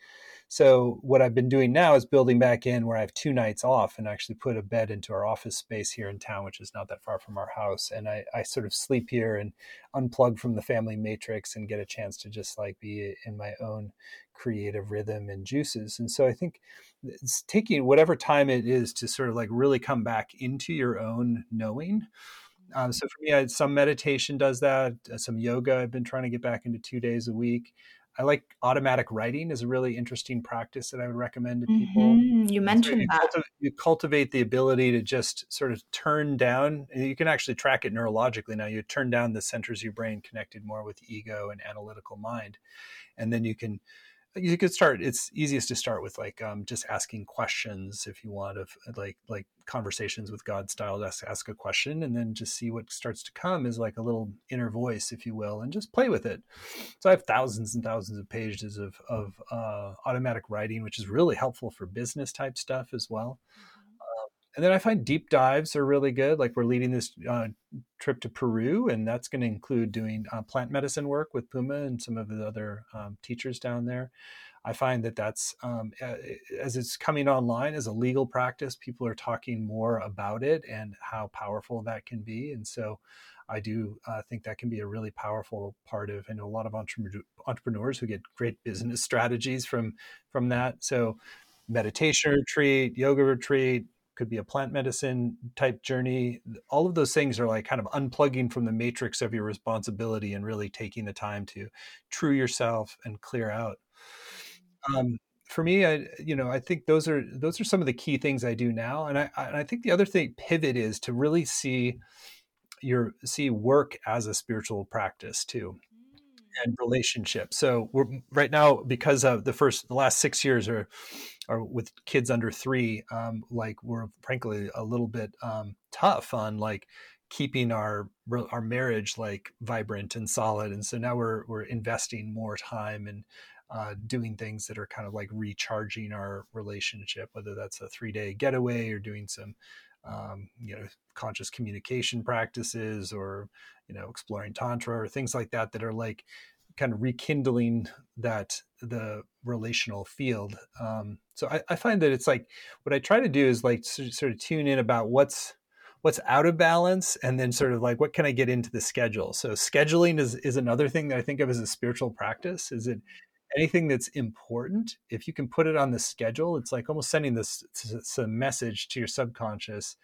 so what I've been doing now is building back in where I have two nights off and actually put a bed into our office space here in town, which is not that far from our house. And I, I sort of sleep here and unplug from the family matrix and get a chance to just like be in my own creative rhythm and juices. And so I think it's taking whatever time it is to sort of like really come back into your own knowing. Um, so for me, I had some meditation does that, some yoga. I've been trying to get back into two days a week. I like automatic writing is a really interesting practice that I would recommend to people. Mm-hmm. You mentioned you that. Cultivate, you cultivate the ability to just sort of turn down, and you can actually track it neurologically now. You turn down the centers of your brain connected more with ego and analytical mind. And then you can You could start, it's easiest to start with like um, just asking questions if you want, of like like conversations with God style, just ask a question and then just see what starts to come is like a little inner voice, if you will, and just play with it. So I have thousands and thousands of pages of, of uh, automatic writing, which is really helpful for business type stuff as well. And then I find deep dives are really good. Like we're leading this uh, trip to Peru, and that's going to include doing uh, plant medicine work with Puma and some of the other um, teachers down there. I find that that's, um, as it's coming online as a legal practice, people are talking more about it and how powerful that can be. And so I do uh, think that can be a really powerful part of, and a lot of entre- entrepreneurs who get great business strategies from, from that. So meditation retreat, yoga retreat, could be a plant medicine type journey. All of those things are like kind of unplugging from the matrix of your responsibility and really taking the time to true yourself and clear out. Um, for me, I, you know, I think those are, those are some of the key things I do now. And I, and I think the other thing pivot is to really see your, see work as a spiritual practice too. And relationship. So we're right now, because of the first, the last six years are, are with kids under three, um, like we're frankly a little bit um, tough on like keeping our, our marriage like vibrant and solid. And so now we're, we're investing more time and uh, doing things that are kind of like recharging our relationship, whether that's a three day getaway or doing some Um, you know, conscious communication practices, or, you know, exploring Tantra or things like that, that are like kind of rekindling that, the relational field. Um, so I, I find that it's like, what I try to do is like sort of, sort of tune in about what's, what's out of balance, and then sort of like, what can I get into the schedule? So scheduling is, is another thing that I think of as a spiritual practice. Is it anything that's important? If you can put it on the schedule, it's like almost sending this, this a message to your subconscious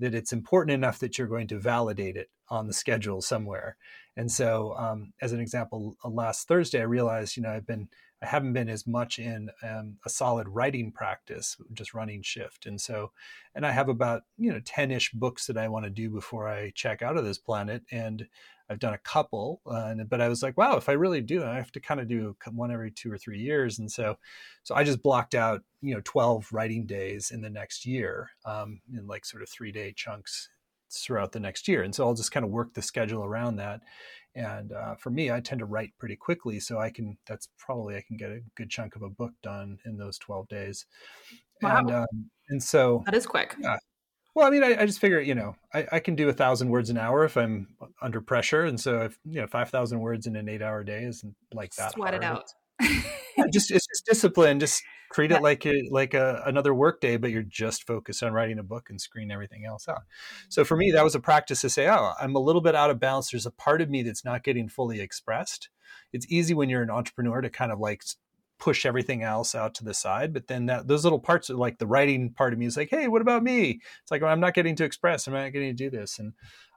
that it's important enough that you're going to validate it on the schedule somewhere. And so, um, as an example, last Thursday, I realized, you know, I've been, I haven't been as much in um, a solid writing practice, just running shift. And so, and I have about, you know, ten-ish books that I want to do before I check out of this planet. And I've done a couple, uh, and, but I was like, wow, if I really do, I have to kind of do one every two or three years. And so, so I just blocked out, you know, twelve writing days in the next year, um, in like sort of three-day chunks throughout the next year. And so I'll just kind of work the schedule around that. And uh, for me, I tend to write pretty quickly. So I can, that's probably, I can get a good chunk of a book done in those twelve days. Wow. And, um, and so that is quick. Yeah. Well, I mean, I, I just figure, you know, I, I can do a thousand words an hour if I'm under pressure. And so if, you know, five thousand words in an eight hour day isn't like that. Sweat hard. It out. Yeah, just, it's just discipline. Just treat it like a, like a, another work day, but you're just focused on writing a book and screen everything else out. So for me, that was a practice to say, oh, I'm a little bit out of balance. There's a part of me that's not getting fully expressed. It's easy when you're an entrepreneur to kind of like push everything else out to the side. But then that, those little parts are like the writing part of me is like, hey, what about me? It's like, well, I'm not getting to express. I'm not getting to do this. And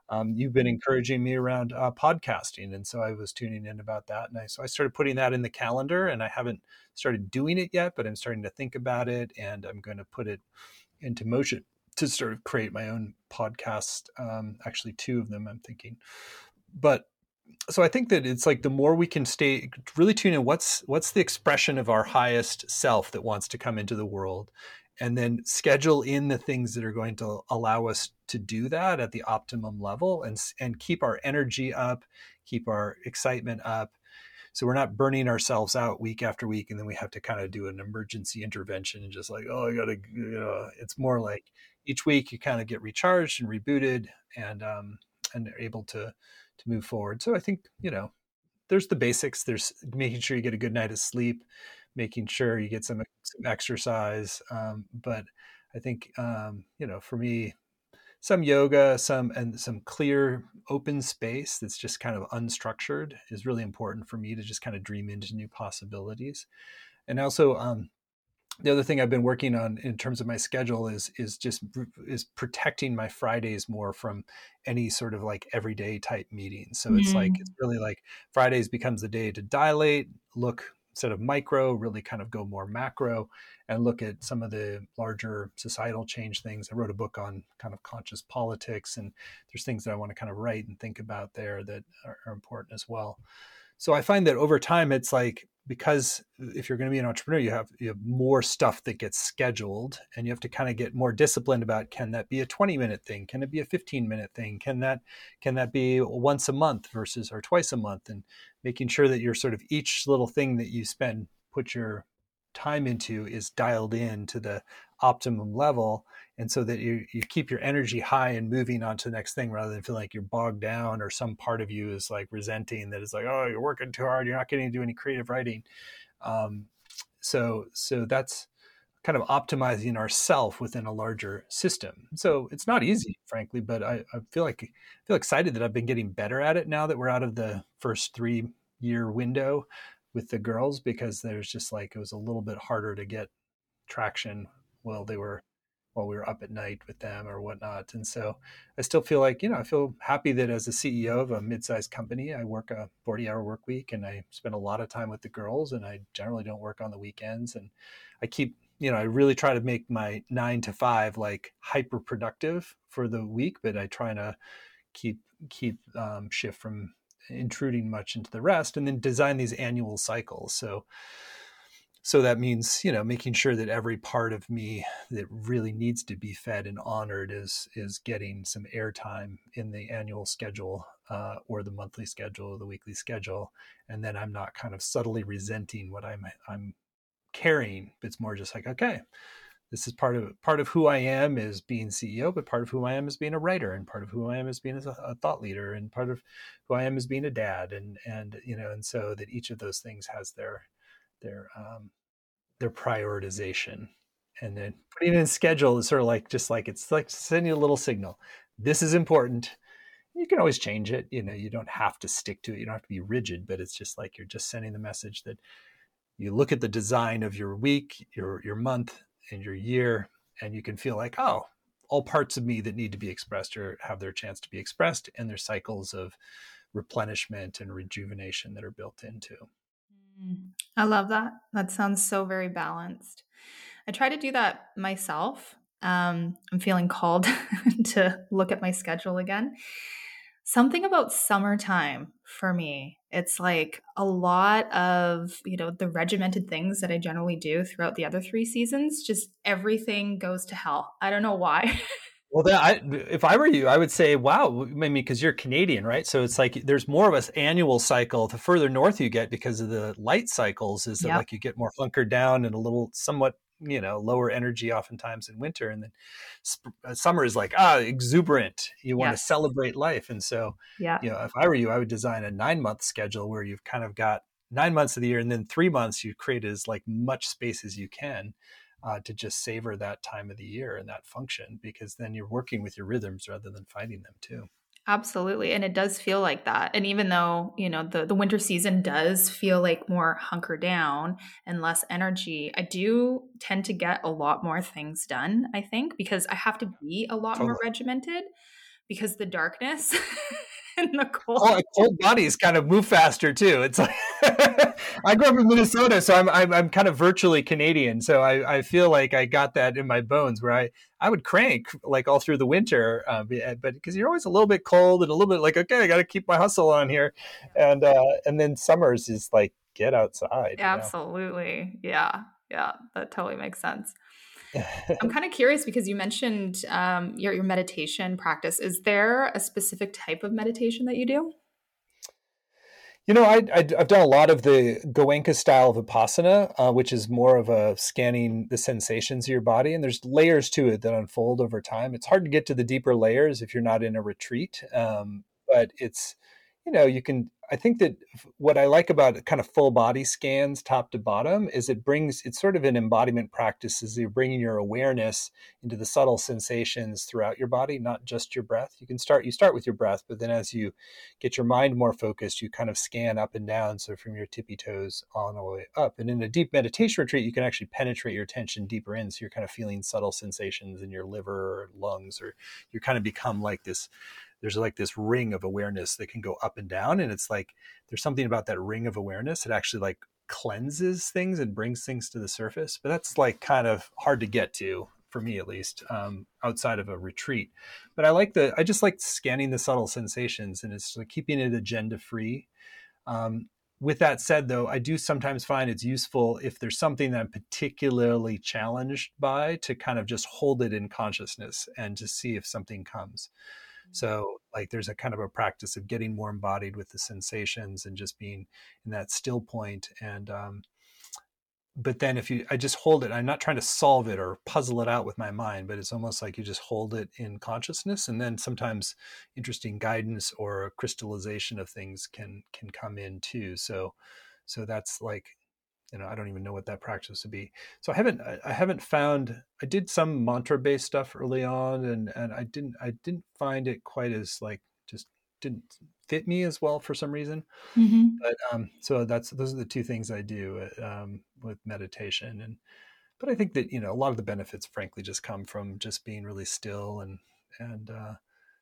Um, you've been encouraging me around uh, podcasting. And so I was tuning in about that. And I, so I started putting that in the calendar, and I haven't started doing it yet, but I'm starting to think about it, and I'm going to put it into motion to sort of create my own podcast, um, actually two of them, I'm thinking. But so I think that it's like the more we can stay really tune in, what's what's the expression of our highest self that wants to come into the world, and then schedule in the things that are going to allow us to do that at the optimum level, and and keep our energy up, keep our excitement up. So we're not burning ourselves out week after week, and then we have to kind of do an emergency intervention and just like, oh, I gotta, you know, it's more like each week you kind of get recharged and rebooted, and um, and they're able to to move forward. So I think, you know, there's the basics. There's making sure you get a good night of sleep, making sure you get some, some exercise. Um, but I think, um, you know, for me, some yoga, some and some clear open space that's just kind of unstructured is really important for me to just kind of dream into new possibilities. And also, um, the other thing I've been working on in terms of my schedule is is just is protecting my Fridays more from any sort of like everyday type meetings. So mm. it's like it's really like Fridays becomes the day to dilate, look instead of micro, really kind of go more macro and look at some of the larger societal change things. I wrote a book on kind of conscious politics, and there's things that I want to kind of write and think about there that are, are important as well. So I find that over time, it's like, because if you're going to be an entrepreneur, you have you have more stuff that gets scheduled, and you have to kind of get more disciplined about, can that be a twenty minute thing? Can it be a fifteen minute thing? Can that can that be once a month versus or twice a month? And making sure that you're sort of each little thing that you spend, put your time into is dialed in to the optimum level. And so that you, you keep your energy high and moving on to the next thing, rather than feeling like you're bogged down or some part of you is like resenting that it's like, oh, you're working too hard. You're not getting to do any creative writing. Um, so, so that's kind of optimizing ourself within a larger system. So it's not easy, frankly, but I, I feel like, I feel excited that I've been getting better at it now that we're out of the first three year window with the girls, because there's just like, it was a little bit harder to get traction while they were, while we were up at night with them or whatnot. And so I still feel like, you know, I feel happy that as a C E O of a mid-sized company, I work a forty hour work week, and I spend a lot of time with the girls, and I generally don't work on the weekends. And I keep, you know, I really try to make my nine to five, like hyper productive for the week, but I try to keep, keep um, shift from intruding much into the rest, and then design these annual cycles. So, so that means, you know, making sure that every part of me that really needs to be fed and honored is, is getting some airtime in the annual schedule, uh, or the monthly schedule, or the weekly schedule. And then I'm not kind of subtly resenting what I'm, I'm carrying. It's more just like, okay, this is part of, part of who I am is being C E O, but part of who I am is being a writer, and part of who I am is being a, a thought leader, and part of who I am is being a dad. And, and, you know, and so that each of those things has their, their um, their prioritization, and then putting it in schedule is sort of like just like it's like sending a little signal. This is important. You can always change it. You know, you don't have to stick to it. You don't have to be rigid. But it's just like you're just sending the message that you look at the design of your week, your your month, and your year, and you can feel like, oh, all parts of me that need to be expressed or have their chance to be expressed, and their cycles of replenishment and rejuvenation that are built into. I love that. That sounds so very balanced. I try to do that myself. Um, I'm feeling called to look at my schedule again. Something about summertime for me, it's like a lot of, you know, the regimented things that I generally do throughout the other three seasons, just everything goes to hell. I don't know why. Well, that, I, if I were you, I would say, wow, I mean, because you're Canadian, right? So it's like there's more of an annual cycle. The further north you get because of the light cycles is that yep. like you get more hunkered down and a little somewhat, you know, lower energy oftentimes in winter. And then sp- summer is like, ah, exuberant. You want yes. to celebrate life. And so, yeah. you know, if I were you, I would design a nine month schedule where you've kind of got nine months of the year, and then three months you create as like much space as you can. Uh, to just savor that time of the year and that function, because then you're working with your rhythms rather than fighting them too. Absolutely. And it does feel like that. And even though, you know, the, the winter season does feel like more hunker down and less energy, I do tend to get a lot more things done, I think, because I have to be a lot totally. more regimented because the darkness in the cold. Oh, cold bodies kind of move faster too. It's like I grew up in Minnesota, so I'm I'm, I'm kind of virtually Canadian. So I, I feel like I got that in my bones, where I, I would crank like all through the winter, uh, but because you're always a little bit cold and a little bit like, okay, I got to keep my hustle on here, and uh, and then summers is like get outside. Absolutely, you know? yeah, yeah, that totally makes sense. I'm kind of curious because you mentioned um, your, your meditation practice. Is there a specific type of meditation that you do? You know, I, I, I've done a lot of the Goenka style vipassana, uh, which is more of a scanning the sensations of your body. And there's layers to it that unfold over time. It's hard to get to the deeper layers if you're not in a retreat. Um, but it's, you know, you can, I think that what I like about kind of full body scans top to bottom is it brings, it's sort of an embodiment practice, is you're bringing your awareness into the subtle sensations throughout your body, not just your breath. You can start, you start with your breath, but then as you get your mind more focused, you kind of scan up and down. So from your tippy toes on all the way up. And in a deep meditation retreat, you can actually penetrate your attention deeper in. So you're kind of feeling subtle sensations in your liver or lungs, or you kind of become like this, there's like this ring of awareness that can go up and down. And it's like, there's something about that ring of awareness that actually like cleanses things and brings things to the surface. But that's like kind of hard to get to, for me at least, um, outside of a retreat. But I like the, I just like scanning the subtle sensations, and it's like keeping it agenda free. Um, with that said, though, I do sometimes find it's useful if there's something that I'm particularly challenged by to kind of just hold it in consciousness and to see if something comes. So like there's a kind of a practice of getting more embodied with the sensations and just being in that still point. And, um, but then if you, I just hold it, I'm not trying to solve it or puzzle it out with my mind, but it's almost like you just hold it in consciousness. And then sometimes interesting guidance or crystallization of things can, can come in too. So, so that's like, you know, I don't even know what that practice would be. So I haven't, I haven't found, I did some mantra based stuff early on, and, and I didn't, I didn't find it quite as like, just didn't fit me as well for some reason. Mm-hmm. But, um, so that's, those are the two things I do, um, with meditation. And, but I think that, you know, a lot of the benefits frankly just come from just being really still and, and, uh,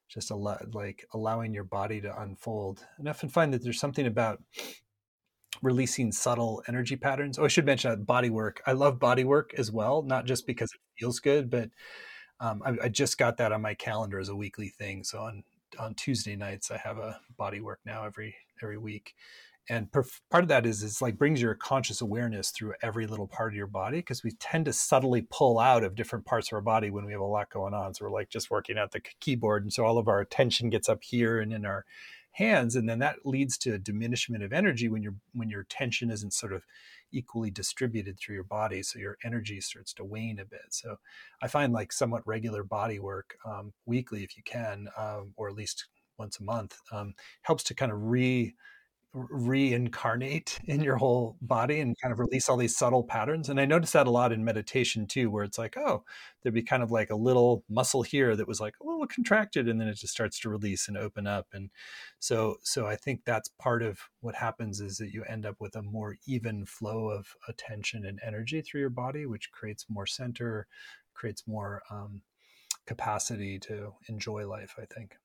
just a lot like allowing your body to unfold. And I often find that there's something about releasing subtle energy patterns. Oh, I should mention that body work. I love body work as well, not just because it feels good, but um, I, I just got that on my calendar as a weekly thing. So on, on Tuesday nights, I have a body work now every, every week. And perf- part of that is, it's like brings your conscious awareness through every little part of your body, because we tend to subtly pull out of different parts of our body when we have a lot going on. So we're like just working at the keyboard. And so all of our attention gets up here and in our hands, and then that leads to a diminishment of energy when your when your tension isn't sort of equally distributed through your body, so your energy starts to wane a bit. So I find like somewhat regular body work um, weekly, if you can, um, or at least once a month, um, helps to kind of re reincarnate in your whole body and kind of release all these subtle patterns. And I notice that a lot in meditation too, where it's like, oh, there'd be kind of like a little muscle here that was like a little contracted, and then it just starts to release and open up. And so, so I think that's part of what happens, is that you end up with a more even flow of attention and energy through your body, which creates more center, creates more um, capacity to enjoy life, I think.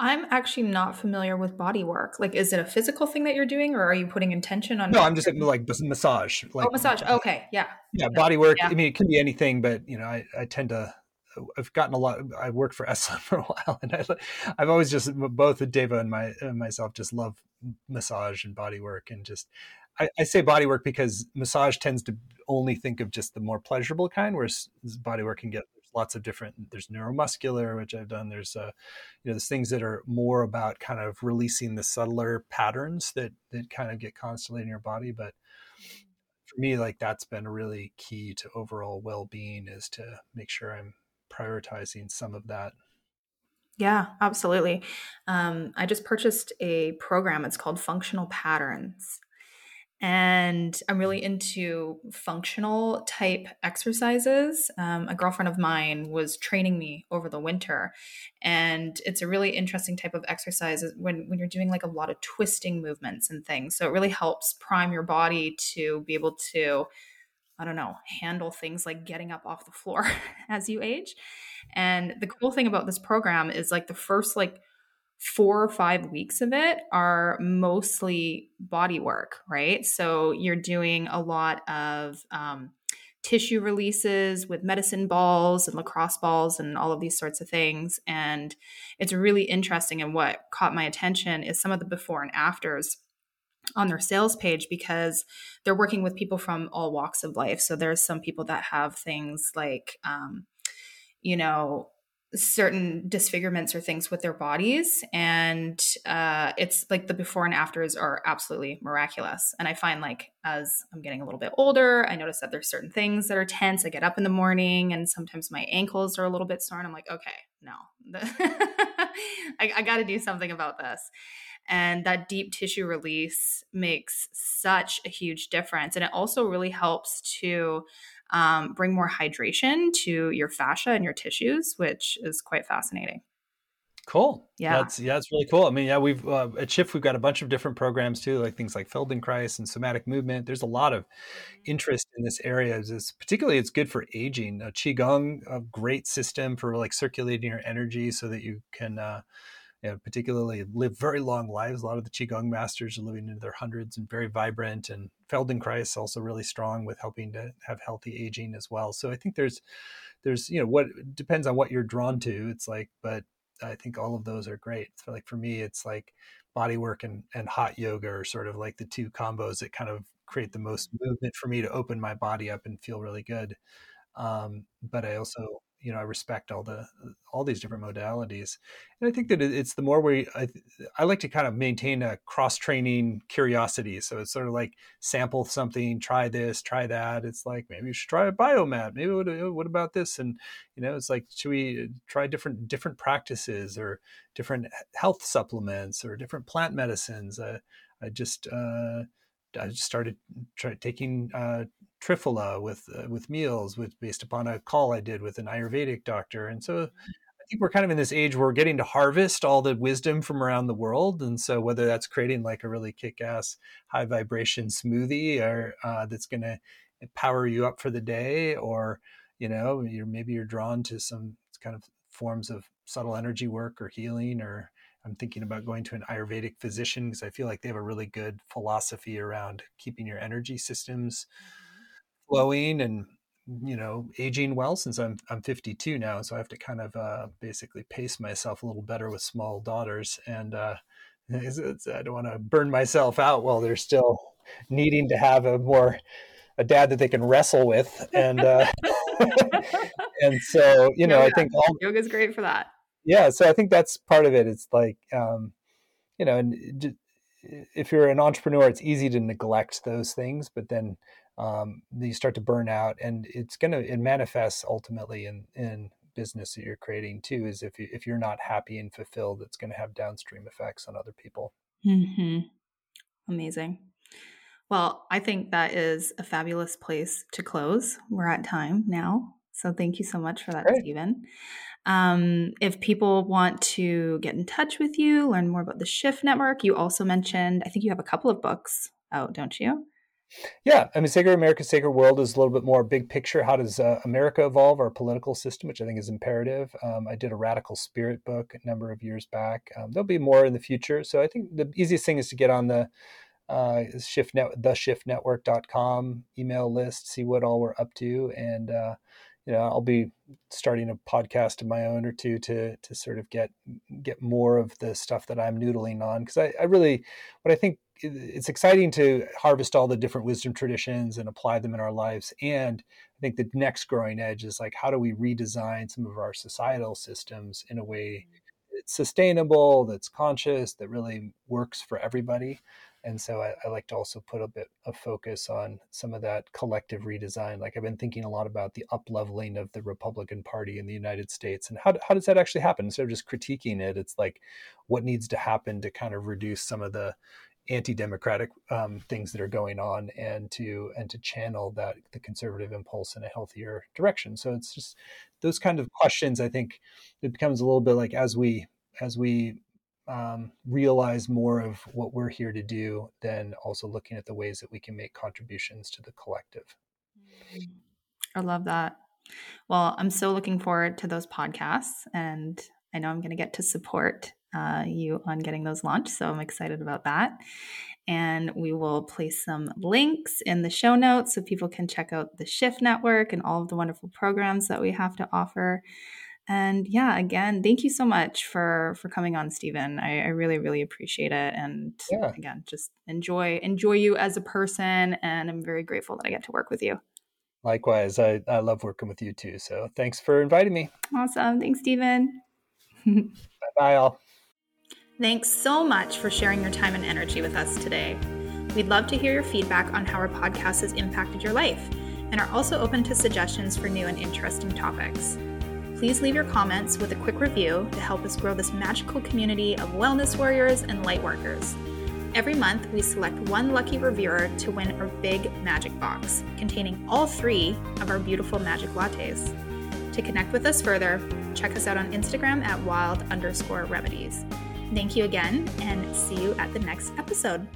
I'm actually not familiar with body work. Like, is it a physical thing that you're doing, or are you putting intention on? No, I'm just like massage. Like, oh, massage. Okay. Yeah. Yeah. Body work. Yeah. I mean, it can be anything, but you know, I, I tend to, I've gotten a lot. I worked for Esalen for a while, and I, I've always just, both Devaa and my, and myself just love massage and body work. And just, I, I say body work because massage tends to only think of just the more pleasurable kind, whereas body work can get lots of different, there's neuromuscular, which I've done. There's, uh, you know, there's things that are more about kind of releasing the subtler patterns that, that kind of get constantly in your body. But for me, like that's been a really key to overall well-being, is to make sure I'm prioritizing some of that. Yeah, absolutely. Um, I just purchased a program. It's called Functional Patterns. And I'm really into functional type exercises. Um, a girlfriend of mine was training me over the winter, and it's a really interesting type of exercise when, when you're doing like a lot of twisting movements and things. So it really helps prime your body to be able to, I don't know, handle things like getting up off the floor as you age. And the cool thing about this program is like the first like four or five weeks of it are mostly body work, right? So you're doing a lot of um, tissue releases with medicine balls and lacrosse balls and all of these sorts of things. And it's really interesting. And what caught my attention is some of the before and afters on their sales page, because they're working with people from all walks of life. So there's some people that have things like, um, you know, certain disfigurements or things with their bodies. And uh, it's like the before and afters are absolutely miraculous. And I find, like, as I'm getting a little bit older, I notice that there's certain things that are tense. I get up in the morning and sometimes my ankles are a little bit sore and I'm like, okay, no, I, I got to do something about this. And that deep tissue release makes such a huge difference. And it also really helps to um, bring more hydration to your fascia and your tissues, which is quite fascinating. Cool. Yeah. That's, yeah, that's really cool. I mean, yeah, we've, uh, at Shift, we've got a bunch of different programs too, like things like Feldenkrais and somatic movement. There's a lot of interest in this area. It's particularly, it's good for aging. Uh, Qigong, a great system for like circulating your energy so that you can, uh, you know, particularly live very long lives. A lot of the Qigong masters are living into their hundreds and very vibrant, and Feldenkrais also really strong with helping to have healthy aging as well. So I think there's, there's, you know, what depends on what you're drawn to. It's like, but I think all of those are great. So like for me, it's like body work and, and hot yoga are sort of like the two combos that kind of create the most movement for me to open my body up and feel really good. Um, but I also, you know, I respect all the, all these different modalities. And I think that it's the more we, I, I like to kind of maintain a cross-training curiosity. So it's sort of like sample something, try this, try that. It's like, maybe you should try a biomat. Maybe what, what about this? And, you know, it's like, should we try different, different practices or different health supplements or different plant medicines? Uh, I just, uh, I just started try, taking uh, Triphala with uh, with meals, with based upon a call I did with an Ayurvedic doctor. And so I think we're kind of in this age where we're getting to harvest all the wisdom from around the world. And so whether that's creating like a really kick-ass high vibration smoothie or uh, that's going to power you up for the day, or, you know, you're, maybe you're drawn to some kind of forms of subtle energy work or healing, or I'm thinking about going to an Ayurvedic physician because I feel like they have a really good philosophy around keeping your energy systems flowing and, you know, aging well, since I'm I'm fifty-two now. So I have to kind of uh, basically pace myself a little better with small daughters. And uh, it's, it's, I don't want to burn myself out while they're still needing to have a more, a dad that they can wrestle with. And, uh, and so, you know, yoga. I think all, yoga is great for that. Yeah. So I think that's part of it. It's like, um, you know, and if you're an entrepreneur, it's easy to neglect those things, but then um, you start to burn out, and it's going to, it manifests ultimately in, in business that you're creating too, is if you, if you're not happy and fulfilled, it's going to have downstream effects on other people. Mm-hmm. Amazing. Well, I think that is a fabulous place to close. We're at time now. So thank you so much for that, Great. Stephen. Um, if people want to get in touch with you, learn more about the Shift Network, you also mentioned, I think you have a couple of books out, don't you? Yeah. I mean, Sacred America, Sacred World is a little bit more big picture. How does uh, America evolve, our political system, which I think is imperative. Um, I did a radical spirit book a number of years back. Um, there'll be more in the future. So I think the easiest thing is to get on the uh, shift net, the shift network dot com email list, see what all we're up to. And, uh, you know, I'll be starting a podcast of my own or two to to sort of get get more of the stuff that I'm noodling on, because I, I really, what I think, it's exciting to harvest all the different wisdom traditions and apply them in our lives. And I think the next growing edge is like, how do we redesign some of our societal systems in a way that's sustainable, that's conscious, that really works for everybody. And so I, I like to also put a bit of focus on some of that collective redesign. Like I've been thinking a lot about the up-leveling of the Republican Party in the United States, and how, how does that actually happen? Instead of just critiquing it, it's like what needs to happen to kind of reduce some of the anti-democratic um, things that are going on, and to and to channel that the conservative impulse in a healthier direction. So it's just those kind of questions. I think it becomes a little bit like as we as we. Um, realize more of what we're here to do, then also looking at the ways that we can make contributions to the collective. I love that. Well, I'm so looking forward to those podcasts, and I know I'm going to get to support uh, you on getting those launched. So I'm excited about that. And we will place some links in the show notes so people can check out the Shift Network and all of the wonderful programs that we have to offer. And yeah, again, thank you so much for, for coming on, Stephen. I, I really, really appreciate it. And yeah. again, just enjoy, enjoy you as a person. And I'm very grateful that I get to work with you. Likewise. I, I love working with you too. So thanks for inviting me. Awesome. Thanks, Stephen. Bye-bye all. Thanks so much for sharing your time and energy with us today. We'd love to hear your feedback on how our podcast has impacted your life and are also open to suggestions for new and interesting topics. Please leave your comments with a quick review to help us grow this magical community of wellness warriors and light workers. Every month, we select one lucky reviewer to win a big magic box containing all three of our beautiful magic lattes. To connect with us further, check us out on Instagram at wild underscore remedies. Thank you again, and see you at the next episode.